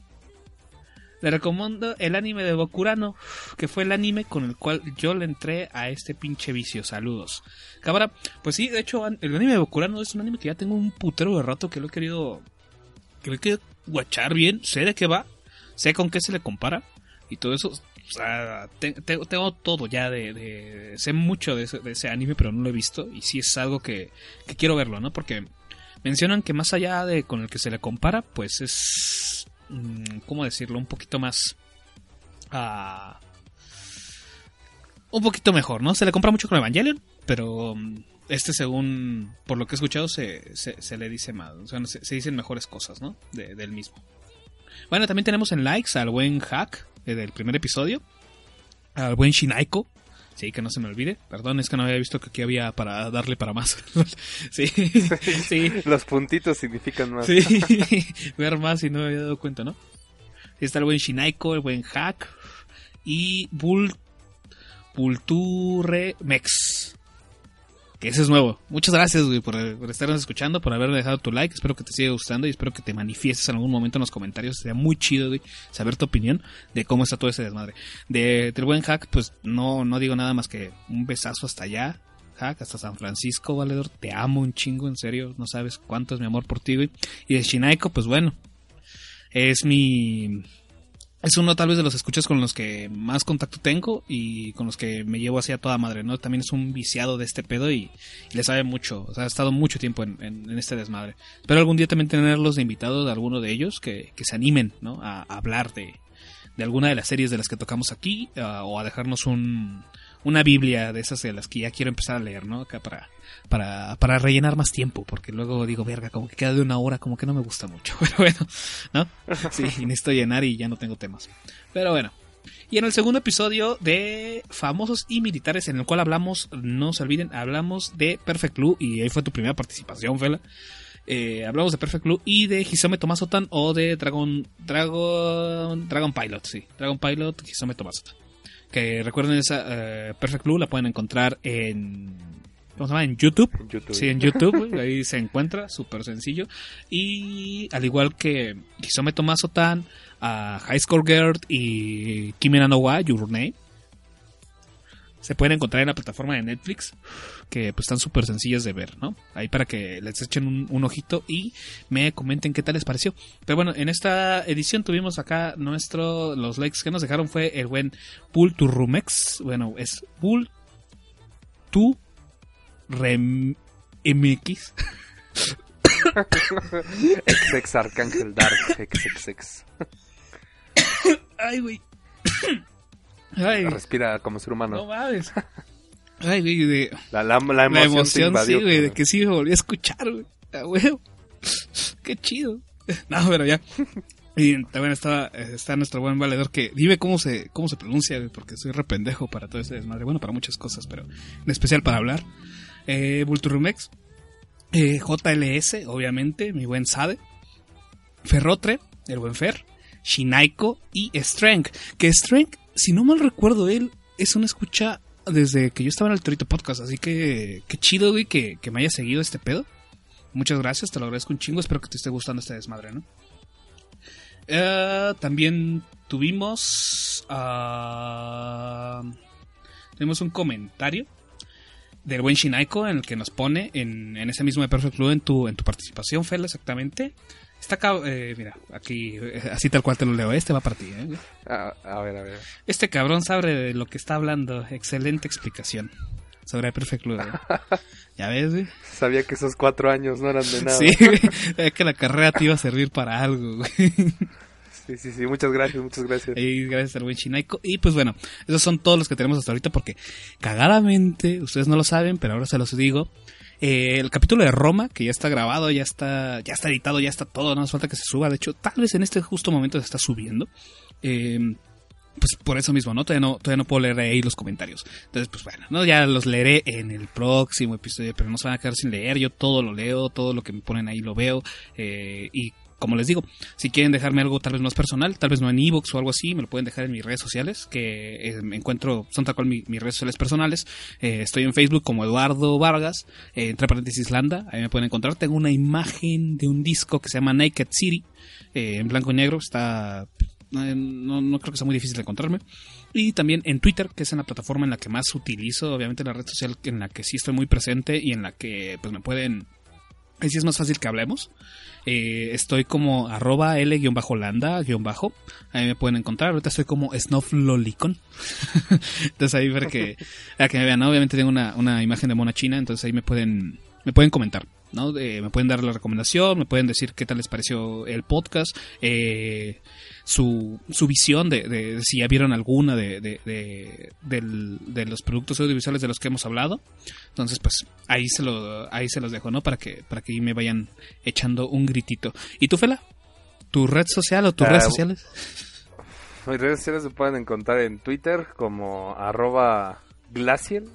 le recomiendo el anime de Bokurano, que fue el anime con el cual yo le entré a este pinche vicio, saludos. Cámara, pues sí, de hecho el anime de Bokurano es un anime que ya tengo un putero de rato que lo he querido, creo que guachar bien, sé de qué va. Sé con qué se le compara y todo eso, o sea, tengo todo ya de sé mucho de ese anime, pero no lo he visto y sí es algo que quiero verlo, ¿no? Porque mencionan que más allá de con el que se le compara, pues es, ¿cómo decirlo? Un poquito más, un poquito mejor, ¿no? Se le compara mucho con Evangelion, pero según por lo que he escuchado se le dice más, o sea, se dicen mejores cosas, ¿no? Del mismo. Bueno, también tenemos en likes al buen Hack del primer episodio, al buen Shinaiko, sí, que no se me olvide, perdón, es que no había visto que aquí había para darle para más. sí. Los puntitos significan más. Sí, ver más y no me había dado cuenta, ¿no? Está el buen Shinaiko, el buen Hack y Vulture Mex. Ese es nuevo. Muchas gracias, güey, por estarnos escuchando, por haber dejado tu like. Espero que te siga gustando y espero que te manifiestes en algún momento en los comentarios. Sería muy chido, güey, saber tu opinión de cómo está todo ese desmadre. Del buen Hack, pues no digo nada más que un besazo hasta allá, Hack, hasta San Francisco, valedor. Te amo un chingo, en serio. No sabes cuánto es mi amor por ti, güey. Y de Shinaiko, pues bueno, es uno tal vez de los escuchas con los que más contacto tengo y con los que me llevo así a toda madre, ¿no? También es un viciado de este pedo y le sabe mucho, o sea, ha estado mucho tiempo en este desmadre. Espero algún día también tenerlos de invitados, a alguno de ellos que se animen, ¿no? A hablar de alguna de las series de las que tocamos aquí, o a dejarnos una biblia de esas de las que ya quiero empezar a leer, ¿no? Acá para rellenar más tiempo, porque luego digo, verga, como que queda de una hora, como que no me gusta mucho, pero bueno, ¿no? Sí, necesito llenar y ya no tengo temas. Pero bueno, y en el segundo episodio de Famosos y Militares, en el cual hablamos, no se olviden, hablamos de Perfect Blue, y ahí fue tu primera participación, Fela. Hablamos de Perfect Blue y de Hisone to Maso-tan o de Dragon Pilot, sí, Dragon Pilot, Hisone to Maso-tan. Que recuerden esa Perfect Blue la pueden encontrar en... ¿Cómo se llama? En YouTube. Sí, en YouTube. Ahí se encuentra, súper sencillo. Y al igual que Hisone to Maso-tan, High Score Girl y Kimi no wa Your Name, se pueden encontrar en la plataforma de Netflix, que pues están súper sencillas de ver, ¿no? Ahí para que les echen un ojito y me comenten qué tal les pareció. Pero bueno, en esta edición tuvimos acá los likes que nos dejaron fue el buen Vulturumex. Bueno, es Vultu MX. XX Arcángel Dark XXX. Ay, güey. Respira como ser humano. No mames. Ay, güey, la emoción invadió, sí, güey, de que sí me volví a escuchar, güey. Ah, güey. Qué chido. No, pero ya. Y también está nuestro buen valedor que... Dime cómo se pronuncia, güey, porque soy rependejo para todo ese desmadre. Bueno, para muchas cosas, pero en especial para hablar. Vulturumex. JLS, obviamente, mi buen Sade. Ferrotre, el buen Fer. Shinaiko y Strength. Que Strength, si no mal recuerdo, él es una escucha desde que yo estaba en el Torito Podcast. Así que qué chido, güey, que me haya seguido este pedo. Muchas gracias, te lo agradezco un chingo. Espero que te esté gustando este desmadre, ¿no? También tuvimos un comentario del buen Shinaiko en el que nos pone en ese mismo de Perfect Blue, en tu participación, Fela, exactamente. Está acá, mira, aquí, así tal cual te lo leo. Este va para ti, ¿eh? A ver. Este cabrón sabe de lo que está hablando. Excelente explicación sobre Perfect Blue, ¿eh? Ya ves, güey. Sabía que esos 4 años no eran de nada. Sí, güey. Que la carrera te iba a servir para algo, güey. Sí, muchas gracias. Y gracias al buen Shinaiko. Y pues bueno, esos son todos los que tenemos hasta ahorita porque cagadamente, ustedes no lo saben, pero ahora se los digo. El capítulo de Roma, que ya está grabado, ya está editado, ya está todo, no hace falta que se suba. De hecho, tal vez en este justo momento se está subiendo. Pues por eso mismo, ¿no? Todavía no puedo leer ahí los comentarios. Entonces, pues bueno, ¿no? Ya los leeré en el próximo episodio, pero no se van a quedar sin leer. Yo todo lo leo, todo lo que me ponen ahí lo veo. Y como les digo, si quieren dejarme algo tal vez más personal, tal vez no en iVoox o algo así, me lo pueden dejar en mis redes sociales, que me encuentro, son tal cual mis redes sociales personales. Estoy en Facebook como Eduardo Vargas, entre paréntesis Landa, ahí me pueden encontrar. Tengo una imagen de un disco que se llama Naked City, en blanco y negro, está... No creo que sea muy difícil de encontrarme. Y también en Twitter, que es en la plataforma en la que más utilizo, obviamente la red social en la que sí estoy muy presente y en la que pues me pueden... Ahí sí es más fácil que hablemos. Estoy como @L_Landa_ Ahí me pueden encontrar. Ahorita estoy como Snowflolicon. Entonces ahí para que me vean, ¿no? Obviamente tengo una imagen de mona china, entonces ahí me pueden comentar, ¿no? Me pueden dar la recomendación, me pueden decir qué tal les pareció el podcast, su visión de si ya vieron alguna de los productos audiovisuales de los que hemos hablado. Entonces pues ahí se los dejo, ¿no? Para que me vayan echando un gritito. ¿Y tú, Fela? ¿Tu red social o tus redes sociales? Mis redes sociales se pueden encontrar en Twitter como @glacial,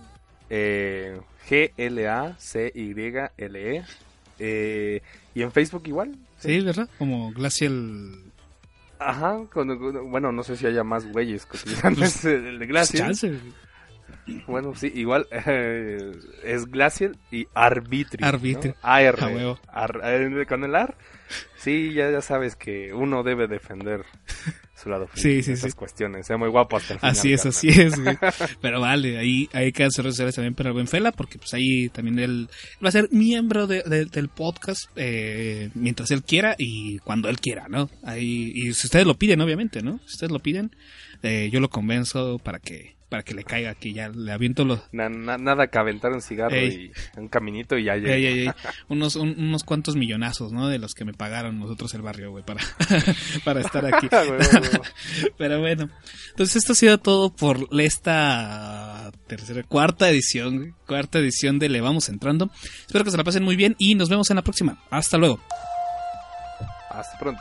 GLACYLE, y en Facebook igual. Sí, ¿verdad? Como Glacial. Ajá, bueno, no sé si haya más güeyes que utilizan el de Glacial. Chance. Bueno, sí, igual es Glacial y Arbitrio. ¿No? AR, con el AR. Sí, ya sabes que uno debe defender su lado. Sí. Cuestiones, sea muy guapo hasta el final. Así es, güey. Pero vale, ahí quedan sus redes sociales también para el buen Fela, porque pues ahí también él va a ser miembro del podcast mientras él quiera y cuando él quiera, ¿no? Ahí, y si ustedes lo piden, obviamente, ¿no? Si ustedes lo piden, yo lo convenzo para que le caiga, que ya le aviento los... Nada que aventar un cigarro y un caminito y ya llega. Unos cuantos millonazos, ¿no? De los que me pagaron Nosotros el Barrio, güey, para estar aquí. Pero bueno, entonces esto ha sido todo por esta cuarta edición de Le Vamos Entrando. Espero que se la pasen muy bien y nos vemos en la próxima. Hasta luego. Hasta pronto.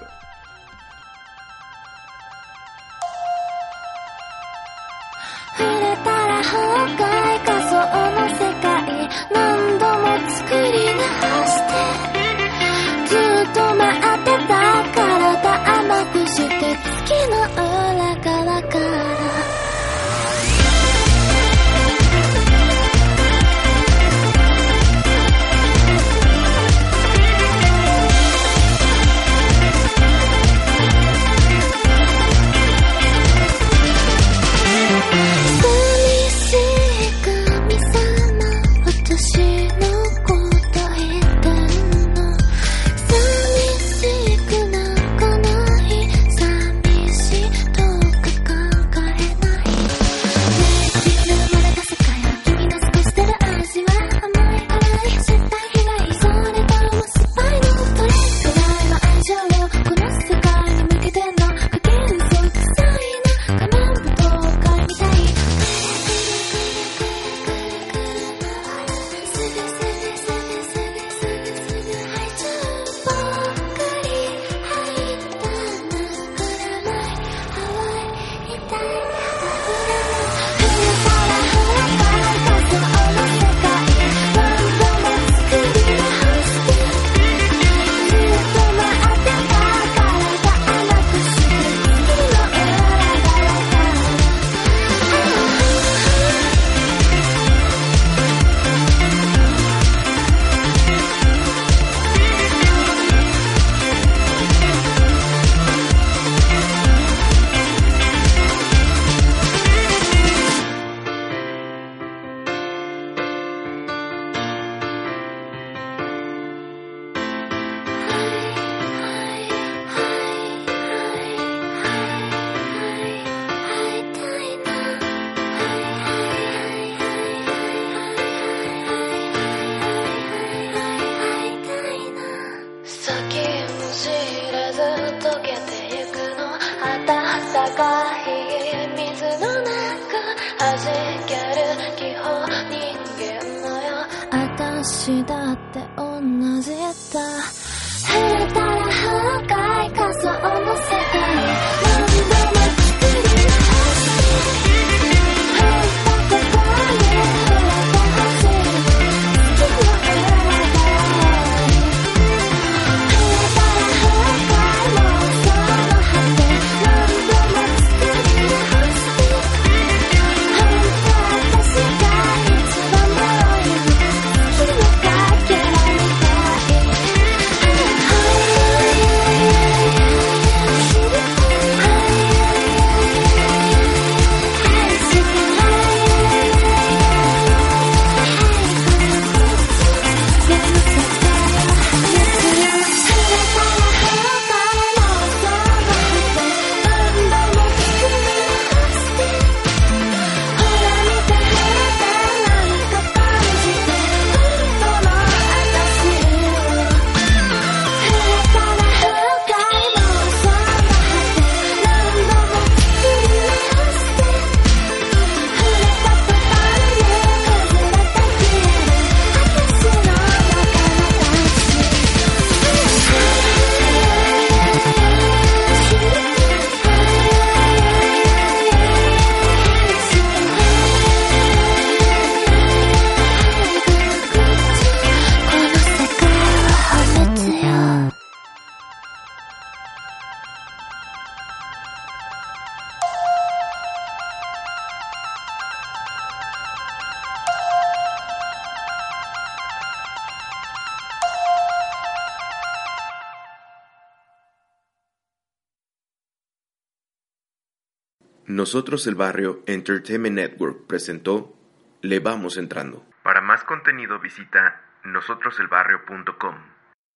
Nosotros el barrio Entertainment Network presentó Le vamos entrando. Para más contenido visita nosotroselbarrio.com.